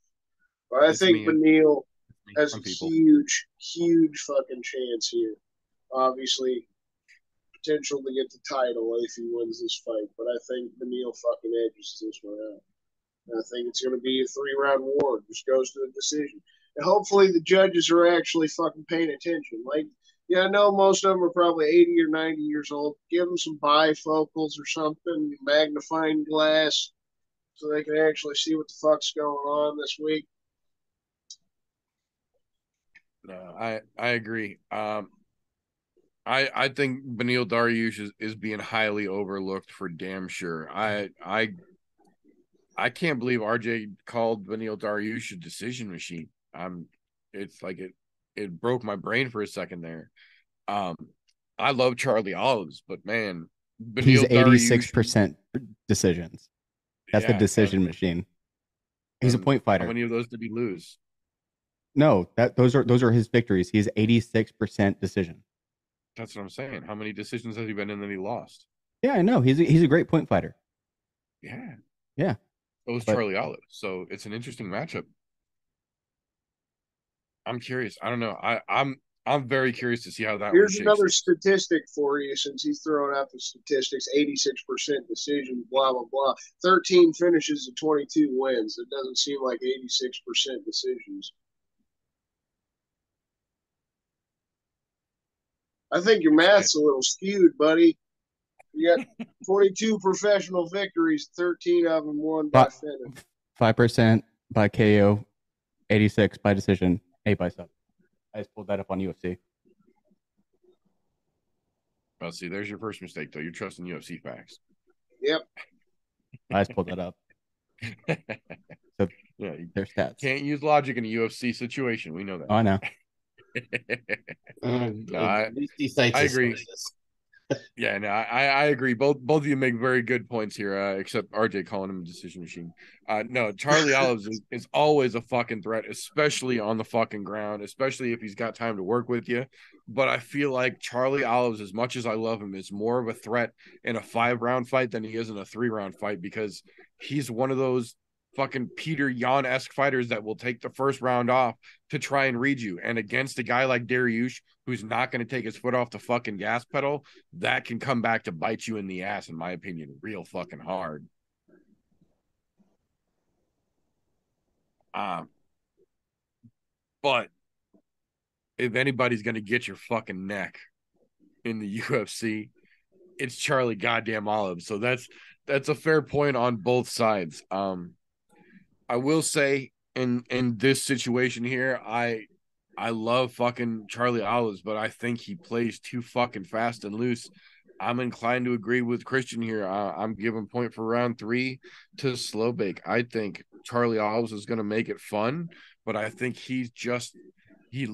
But I think Beneil has a huge, huge fucking chance here. Obviously, potential to get the title if he wins this fight, but I think Beneil fucking edges this one out. And I think it's going to be a three-round war. It just goes to the decision. And hopefully the judges are actually fucking paying attention. Like, yeah, I know most of them are probably 80 or 90 years old. Give them some bifocals or something, magnifying glass, so they can actually see what the fuck's going on this week. No, I agree. I think Beneil Dariush is being highly overlooked for damn sure. I can't believe RJ called Beneil Dariush a decision machine. It's like it broke my brain for a second there. I love Charlie Olives, but man, he's 86% decisions. That's the decision machine. He's a point fighter. How many of those did he lose? No, that those are his victories. He is 86% decision. That's what I'm saying. How many decisions has he been in that he lost? Yeah, I know. He's a great point fighter. Yeah. Yeah. So was Charlie Olive. So it's an interesting matchup. I'm curious. I don't know. I'm very curious to see how that Here's another statistic for you, since he's throwing out the statistics. 86% decision, blah, blah, blah. 13 finishes and 22 wins. It doesn't seem like 86% decisions. I think your math's a little skewed, buddy. You got 22 professional victories, 13 of them won by finish. 5% by KO, 86 by decision, 8 by sub. I just pulled that up on UFC. Well, see, there's your first mistake, though. You're trusting UFC facts. Yep. I just pulled that up. So, yeah, their stats. Can't use logic in a UFC situation. We know that. Oh, I know. I agree. Yeah, no, I agree. Both of you make very good points here, except RJ calling him a decision machine. No, Charlie Olives is always a fucking threat, especially on the fucking ground, especially if he's got time to work with you. But I feel like Charlie Olives, as much as I love him, is more of a threat in a 5-round fight than he is in a 3-round fight, because he's one of those fucking Peter Yan-esque fighters that will take the first round off to try and read you. And against a guy like Dariush, who's not going to take his foot off the fucking gas pedal, that can come back to bite you in the ass, in my opinion, real fucking hard. But if anybody's going to get your fucking neck in the UFC, it's Charlie goddamn Olives. So that's a fair point on both sides. I will say in this situation here, I love fucking Charlie Olives, but I think he plays too fucking fast and loose. I'm inclined to agree with Christian here. I'm giving point for round 3 to Slowbake. I think Charlie Olives is going to make it fun, but I think he's just he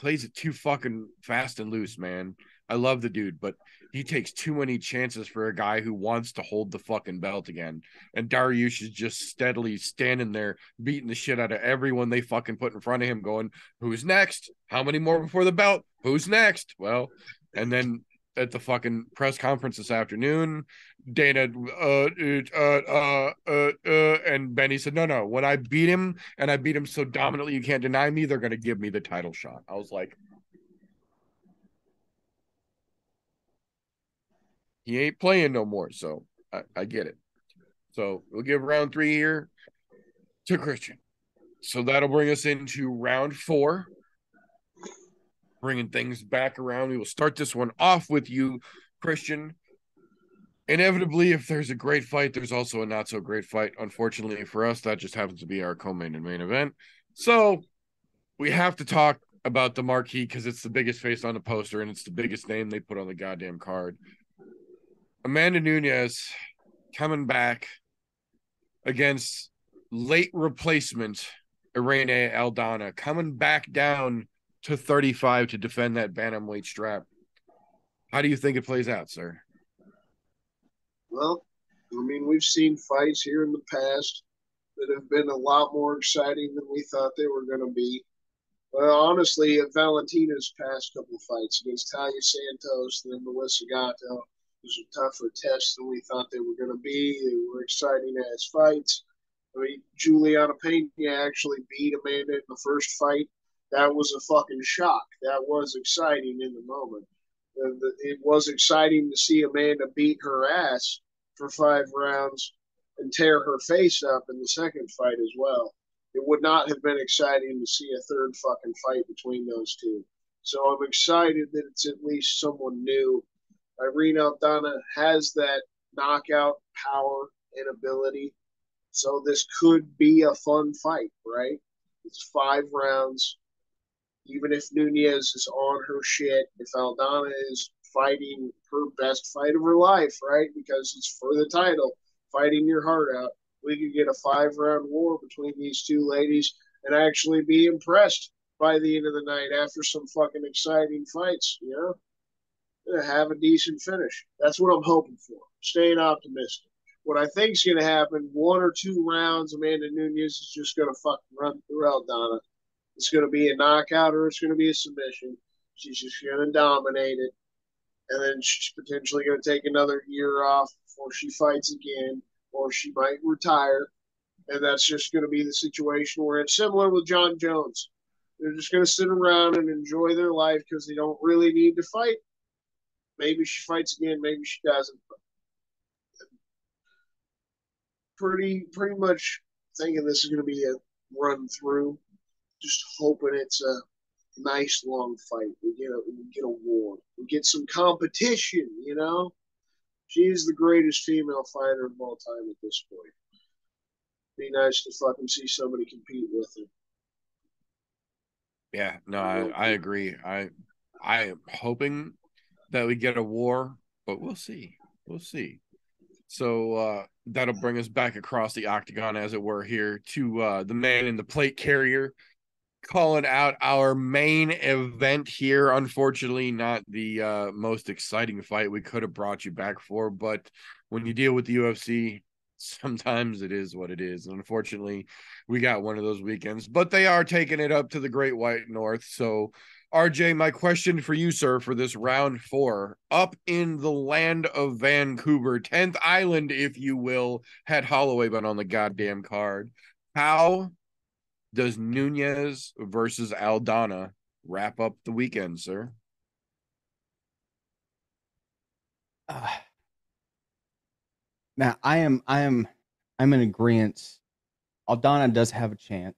plays it too fucking fast and loose, man. I love the dude, but he takes too many chances for a guy who wants to hold the fucking belt again. And Dariush is just steadily standing there, beating the shit out of everyone they fucking put in front of him, going, who's next? How many more before the belt? Who's next? Well, and then at the fucking press conference this afternoon, Dana and Benny said, no, when I beat him, and I beat him so dominantly you can't deny me, they're going to give me the title shot. I was like, he ain't playing no more, so I get it. So we'll give round 3 here to Christian. So that'll bring us into round 4. Bringing things back around. We will start this one off with you, Christian. Inevitably, if there's a great fight, there's also a not-so-great fight. Unfortunately for us, that just happens to be our co-main and main event. So we have to talk about the marquee because it's the biggest face on the poster and it's the biggest name they put on the goddamn card. Amanda Nunes coming back against late replacement Irene Aldana, coming back down to 35 to defend that bantamweight strap. How do you think it plays out, sir? Well, I mean, we've seen fights here in the past that have been a lot more exciting than we thought they were going to be. Well, honestly, Valentina's past couple of fights against Talia Santos and then Melissa Gatto, these are tougher tests than we thought they were going to be. They were exciting-ass fights. I mean, Julianna Peña actually beat Amanda in the first fight. That was a fucking shock. That was exciting in the moment. It was exciting to see Amanda beat her ass for 5 rounds and tear her face up in the second fight as well. It would not have been exciting to see a third fucking fight between those two. So I'm excited that it's at least someone new. Irene Aldana has that knockout power and ability, so this could be a fun fight, right? It's 5 rounds. Even if Nunes is on her shit, if Aldana is fighting her best fight of her life, right, because it's for the title, fighting your heart out, we could get a 5-round war between these two ladies and actually be impressed by the end of the night after some fucking exciting fights, you know? Have a decent finish. That's what I'm hoping for. Staying optimistic. What I think is going to happen, 1 or 2 rounds, Amanda Nunes is just going to fucking run through Aldana. It's going to be a knockout or it's going to be a submission. She's just going to dominate it. And then she's potentially going to take another year off before she fights again, or she might retire. And that's just going to be the situation where it's similar with John Jones. They're just going to sit around and enjoy their life because they don't really need to fight. Maybe she fights again, maybe she doesn't. Pretty much thinking this is going to be a run-through. Just hoping it's a nice long fight. We get a war. We get some competition, you know? She's the greatest female fighter of all time at this point. Be nice to fucking see somebody compete with her. Yeah, no, I agree. I am hoping that we get a war, but we'll see. We'll see. So that'll bring us back across the octagon, as it were, here to the man in the plate carrier, calling out our main event here. Unfortunately, not the most exciting fight we could have brought you back for, but when you deal with the UFC, sometimes it is what it is. Unfortunately, we got one of those weekends, but they are taking it up to the Great White North. So, RJ, my question for you, sir, for this round four, up in the land of Vancouver, 10th Island, if you will, had Holloway been on the goddamn card, how does Nunes versus Aldana wrap up the weekend, sir? Now, I'm in agreement. Aldana does have a chance.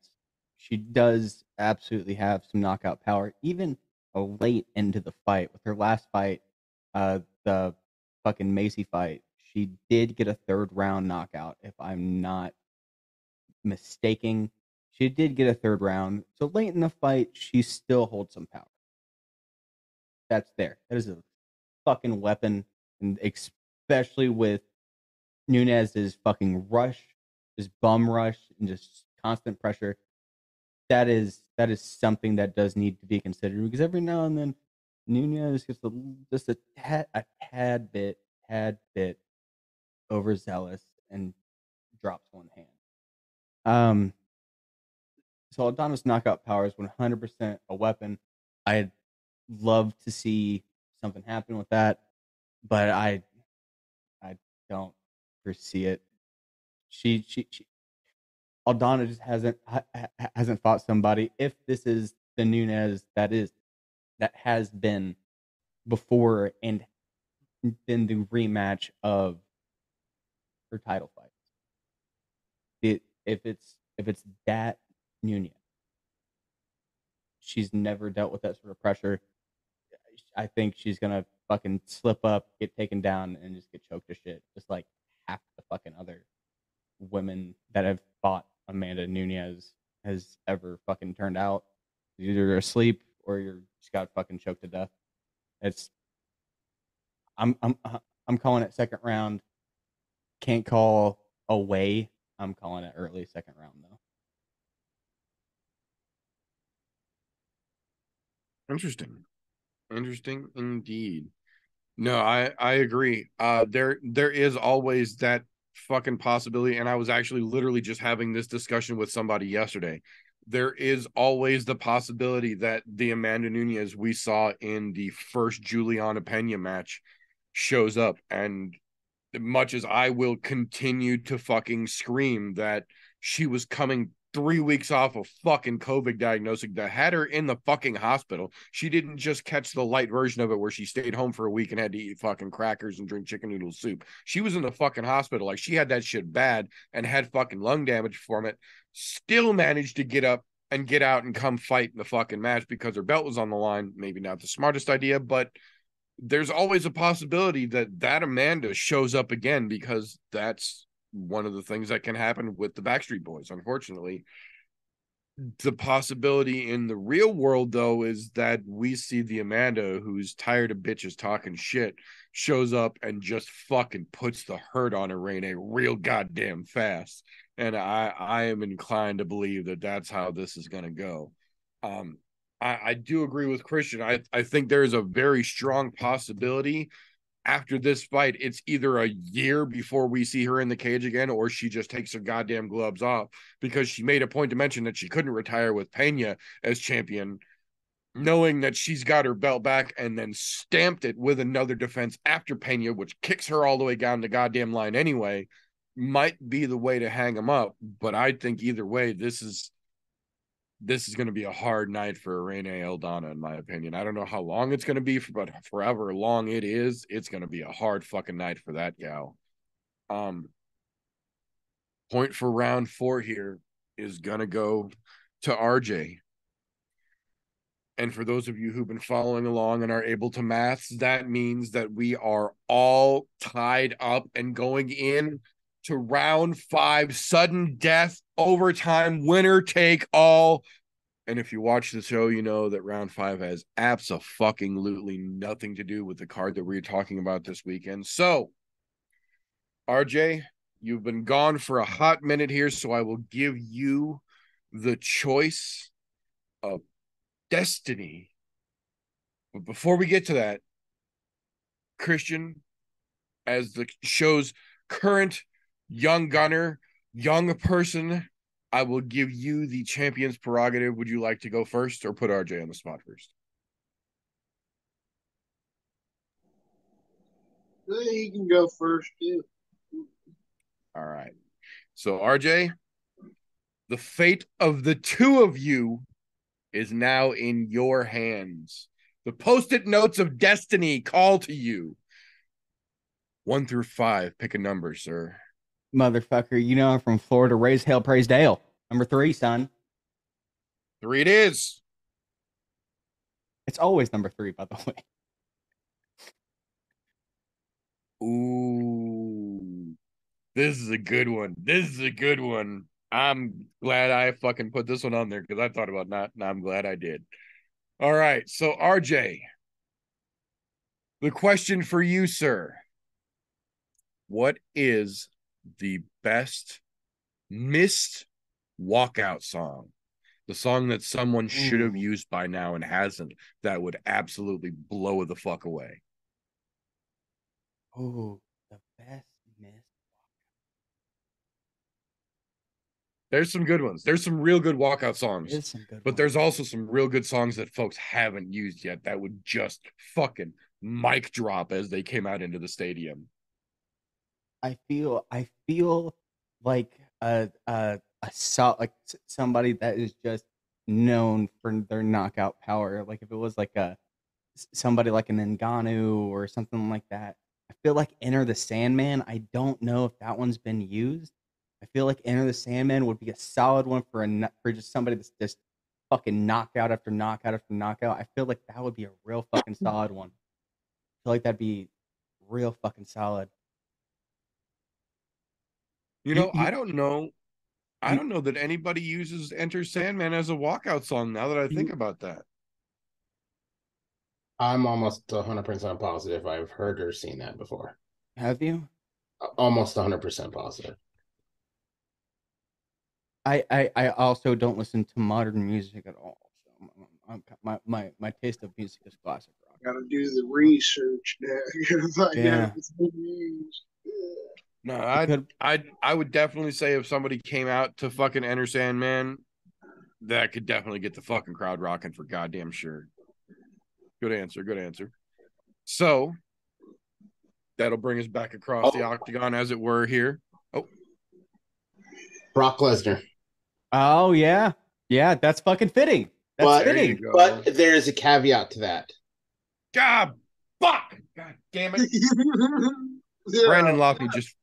She does absolutely have some knockout power, even late into the fight. With her last fight, the fucking Macy fight, she did get a third round knockout, if I'm not mistaken. She did get a third round. So late in the fight, she still holds some power. That's there. That is a fucking weapon, and especially with Nunes's fucking rush, just bum rush, and just constant pressure. That is something that does need to be considered, because every now and then Nunes gets a tad bit overzealous and drops one hand. So Aldana's knockout power is 100% a weapon. I'd love to see something happen with that, but I don't foresee it. She Aldana just hasn't fought somebody. If this is the Nunes that has been before, and then the rematch of her title fight, if it's that Nunes, she's never dealt with that sort of pressure. I think she's gonna fucking slip up, get taken down, and just get choked to shit, just like half the fucking other women that have fought Amanda Nunes has ever fucking turned out. Either you're asleep or you're just got fucking choked to death. I'm calling it second round. Can't call away. I'm calling it early second round though. Interesting indeed. No, I agree. There is always that fucking possibility, and I was actually literally just having this discussion with somebody yesterday. There is always the possibility that the Amanda Nunes we saw in the first Julianna Peña match shows up, and much as I will continue to fucking scream that she was coming 3 weeks off of fucking COVID diagnosis that had her in the fucking hospital. She didn't just catch the light version of it where she stayed home for a week and had to eat fucking crackers and drink chicken noodle soup. She was in the fucking hospital. Like, she had that shit bad and had fucking lung damage from it. Still managed to get up and get out and come fight in the fucking match because her belt was on the line. Maybe not the smartest idea, but there's always a possibility that Amanda shows up again, because that's one of the things that can happen with the Backstreet Boys, unfortunately. The possibility in the real world, though, is that we see the Amanda who's tired of bitches talking shit shows up and just fucking puts the hurt on Irene real goddamn fast. And I am inclined to believe that that's how this is going to go. I do agree with Christian. I think there is a very strong possibility after this fight, it's either a year before we see her in the cage again, or she just takes her goddamn gloves off, because she made a point to mention that she couldn't retire with Peña as champion, knowing that she's got her belt back, and then stamped it with another defense after Peña, which kicks her all the way down the goddamn line anyway, might be the way to hang him up. But I think either way, this is going to be a hard night for Irene Aldana, in my opinion. I don't know how long it's going to be, but for however long it is, it's going to be a hard fucking night for that gal. Point for round four here is going to go to RJ. And for those of you who've been following along and are able to maths, that means that we are all tied up and going in to round five, sudden death, overtime, winner take all. And if you watch the show, you know that round five has abso-fucking-lutely nothing to do with the card that we're talking about this weekend. So, RJ, you've been gone for a hot minute here, so I will give you the choice of destiny. But before we get to that, Christian, as the show's current young gunner, young person, I will give you the champion's prerogative. Would you like to go first, or put RJ on the spot first? He can go first, too. All right. So, RJ, the fate of the two of you is now in your hands. The post-it notes of destiny call to you. 1 through 5, pick a number, sir. Motherfucker, you know I'm from Florida. Raise hell, praise Dale. Number 3, son. 3 it is. It's always number 3, by the way. Ooh. This is a good one. This is a good one. I'm glad I fucking put this one on there, because I thought about not, and I'm glad I did. All right, so RJ, the question for you, sir. What is the best missed walkout song? The song that someone should have used by now and hasn't, that would absolutely blow the fuck away. Oh, the best missed walkout. There's some good ones. There's some real good walkout songs. There's also some real good songs that folks haven't used yet that would just fucking mic drop as they came out into the stadium. I feel like somebody that is just known for their knockout power. Like if it was like somebody like an Ngannou or something like that. I feel like Enter the Sandman. I don't know if that one's been used. I feel like Enter the Sandman would be a solid one for just somebody that's just fucking knockout after knockout after knockout. I feel like that would be a real fucking solid one. I feel like that'd be real fucking solid. You know, I don't know that anybody uses Enter Sandman as a walkout song, now that I think about that. I'm almost 100% positive I've heard or seen that before. Have you? Almost 100% positive. I also don't listen to modern music at all. So my taste of music is classic rock. Gotta do the research now. Gotta find out if it's been used. No, I would definitely say if somebody came out to fucking Enter Sandman, that could definitely get the fucking crowd rocking for goddamn sure. Good answer. So, that'll bring us back across the octagon, as it were, here. Oh. Brock Lesnar. Oh, yeah. Yeah, that's fucking fitting. That's fitting. But there is a caveat to that. God, fuck! God damn it. Yeah. Brandon Loughney just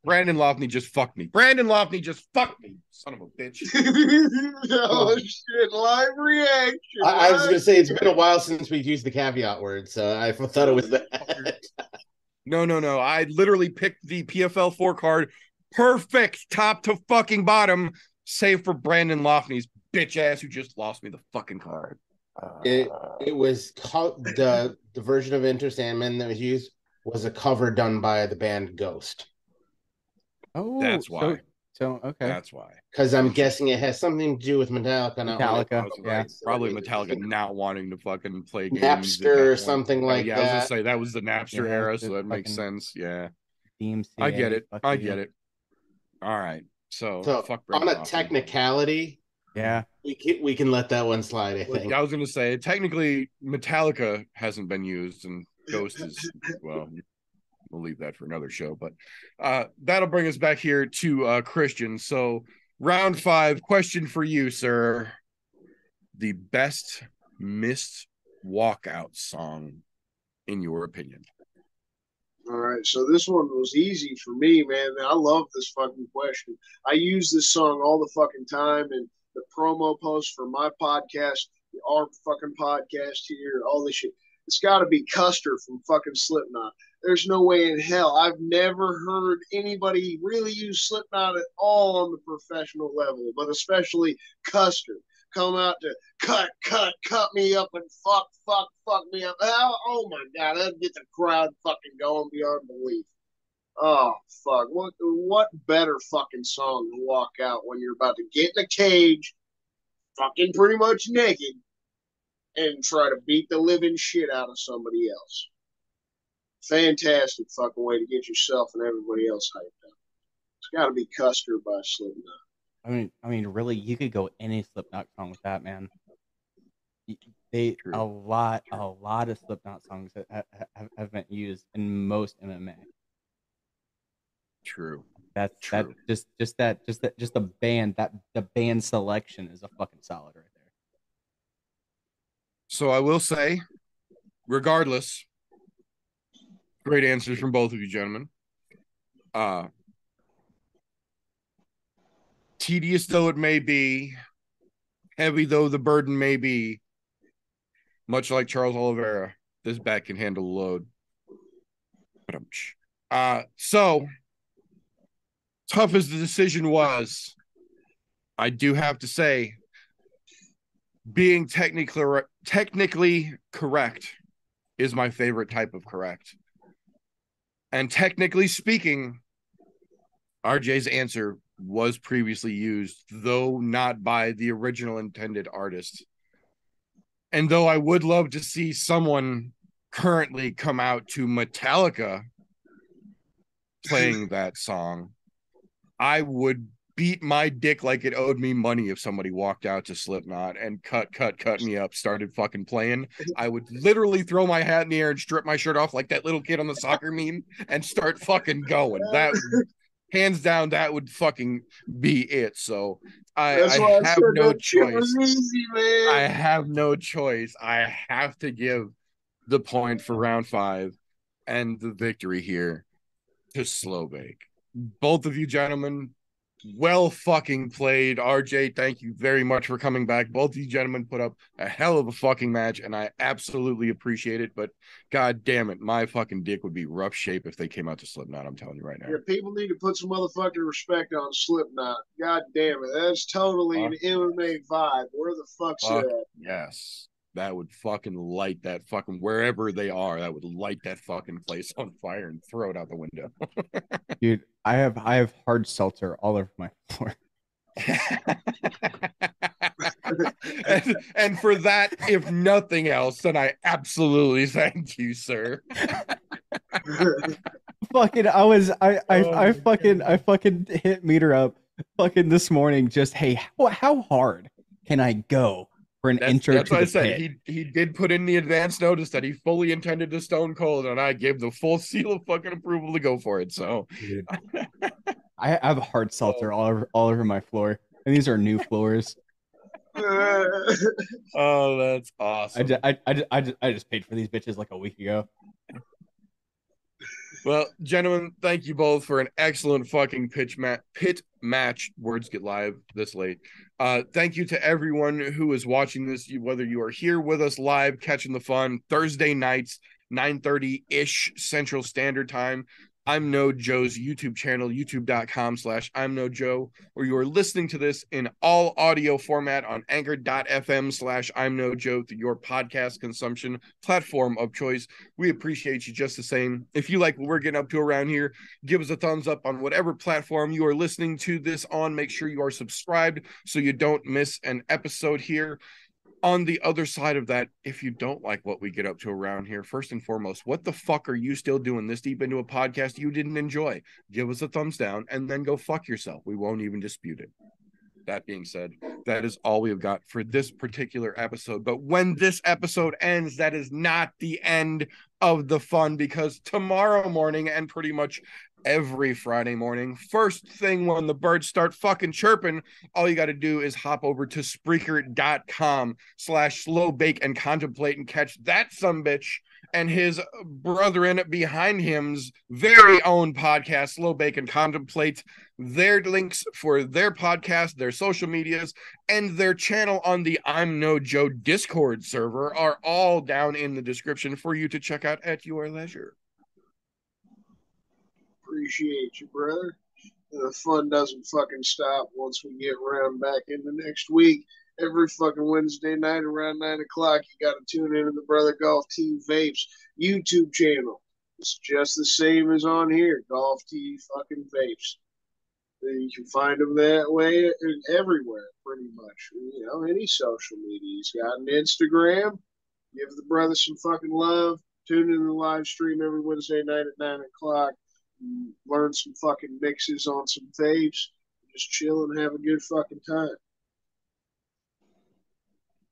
fucked me. Son of a bitch. Oh shit! Live reaction. I was gonna say it's been a while since we've used the caveat word, so I thought it was that. No. I literally picked the PFL 4 card, perfect, top to fucking bottom, save for Brandon Loughney's bitch ass who just lost me the fucking card. It was called the version of Enter Sandman that was used. Was a cover done by the band Ghost. Oh, that's why. So, So okay, that's why. Because I'm guessing it has something to do with Metallica. Probably Metallica not wanting to fucking play games. Napster or something like that. I was gonna say that was the Napster era, so that makes sense. Yeah, DMCA, I get it. I get it. All right, so fuck on a technicality. Yeah, we can let that one slide. I think I was gonna say technically Metallica hasn't been used, and Ghost is We'll leave that for another show, but that'll bring us back here to Christian. So round 5, question for you, sir. The best missed walkout song in your opinion. All right. So this one was easy for me, man. I love this fucking question. I use this song all the fucking time and the promo posts for my podcast, our fucking podcast here, all this shit. It's got to be Custer from fucking Slipknot. There's no way in hell. I've never heard anybody really use Slipknot at all on the professional level, but especially Custer. Come out to cut me up and fuck me up. Oh my God, that'd get the crowd fucking going beyond belief. Oh, fuck. What better fucking song to walk out when you're about to get in a cage, fucking pretty much naked, and try to beat the living shit out of somebody else. Fantastic fucking way to get yourself and everybody else hyped up. It's got to be Custer by Slipknot. I mean, really, you could go any Slipknot song with that, man. A lot of Slipknot songs that have been used in most MMA. True. That's true. Just the band the band selection is a fucking solid right there. So I will say, regardless. Great answers from both of you gentlemen. Tedious though it may be, heavy though the burden may be, much like Charles Oliveira, this back can handle the load. So tough as the decision was, I do have to say, being technically correct is my favorite type of correct. And technically speaking, RJ's answer was previously used, though not by the original intended artist. And though I would love to see someone currently come out to Metallica playing that song, I would beat my dick like it owed me money if somebody walked out to Slipknot and cut me up, started fucking playing. I would literally throw my hat in the air and strip my shirt off like that little kid on the soccer meme and start fucking going. That hands down, that would fucking be it. So I have no choice. Easy, I have no choice. I have to give the point for round 5 and the victory here to Slowbake. Both of you gentlemen, well fucking played. RJ, thank you very much for coming back. Both of you gentlemen put up a hell of a fucking match, and I absolutely appreciate it, but god damn it, my fucking dick would be rough shape if they came out to Slipknot, I'm telling you right now. Yeah, people need to put some motherfucking respect on Slipknot. God damn it. That's totally an MMA vibe. Where the fuck's that? Yes. That would fucking light that fucking, wherever they are, that would light that fucking place on fire and throw it out the window. Dude, I have hard seltzer all over my floor. and for that, if nothing else, then I absolutely thank you, sir. Fucking, I fucking hit Meter up fucking this morning. Just, hey, how hard can I go? For an intro, that's what I said. He did put in the advance notice that he fully intended to Stone Cold, and I gave the full seal of fucking approval to go for it. So I have a hard seltzer all over my floor, and these are new floors. Oh, that's awesome! I just paid for these bitches like a week ago. Well, gentlemen, thank you both for an excellent fucking pit match. Words get live this late. Thank you to everyone who is watching this, whether you are here with us live, catching the fun, Thursday nights, 9:30-ish Central Standard Time. I'm No Joe's YouTube channel, youtube.com/I'mNoJoe, where you are listening to this in all audio format on anchor.fm/I'mNoJoe through your podcast consumption platform of choice. We appreciate you just the same. If you like what we're getting up to around here, give us a thumbs up on whatever platform you are listening to this on. Make sure you are subscribed so you don't miss an episode here. On the other side of that, if you don't like what we get up to around here, first and foremost, what the fuck are you still doing this deep into a podcast you didn't enjoy? Give us a thumbs down and then go fuck yourself. We won't even dispute it. That being said, that is all we have got for this particular episode. But when this episode ends, that is not the end of the fun, because tomorrow morning and pretty much every Friday morning, first thing when the birds start fucking chirping, all you got to do is hop over to Spreaker.com/slowbake and contemplate and catch that sumbitch and his brethren behind him's very own podcast, Slow Bake and Contemplate. Their links for their podcast, their social medias, and their channel on the I'm No Joe Discord server are all down in the description for you to check out at your leisure. Appreciate you, brother. The fun doesn't fucking stop once we get around back into next week. Every fucking Wednesday night around 9 o'clock, you got to tune into the Brother Golf T Vapes YouTube channel. It's just the same as on here, Golf T fucking Vapes. You can find them that way everywhere, pretty much. You know, any social media. He's got an Instagram. Give the brother some fucking love. Tune in to the live stream every Wednesday night at 9 o'clock. Learn some fucking mixes on some tapes, just chill and have a good fucking time.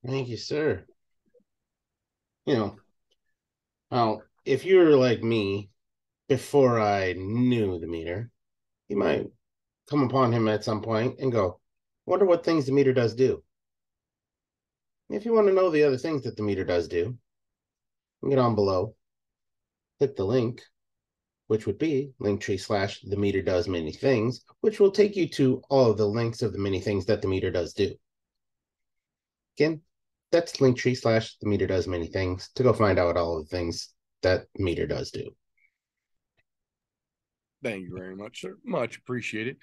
Thank you, sir. You know, well, if you were like me before I knew the meter, you might come upon him at some point and go, wonder what things the meter does do. If you want to know the other things that the meter does do, get on below, hit the link, which would be linktree/themeterdoesmanythings, which will take you to all of the links of the many things that the meter does do. Again, that's linktree/themeterdoesmanythings to go find out all of the things that meter does do. Thank you very much, sir. Much appreciated.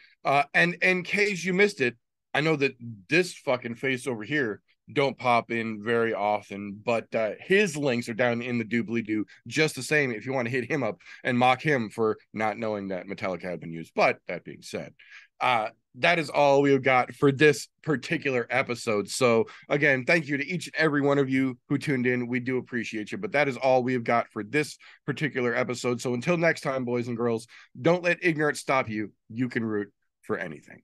And in case you missed it, I know that this fucking face over here don't pop in very often, but his links are down in the doobly-doo just the same if you want to hit him up and mock him for not knowing that Metallica had been used. But that being said, that is all we've got for this particular episode. So again, thank you to each and every one of you who tuned in. We do appreciate you, but that is all we've got for this particular episode. So until next time, boys and girls, don't let ignorance stop you. You can root for anything.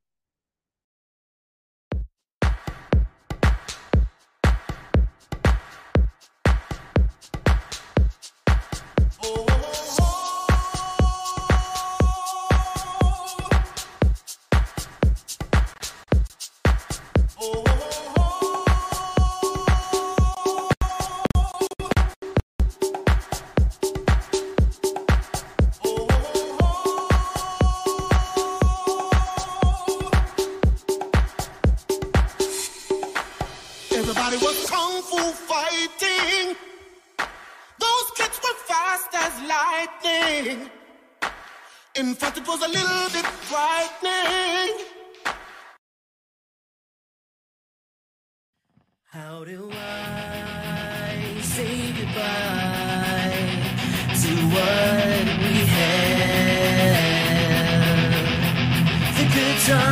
Time.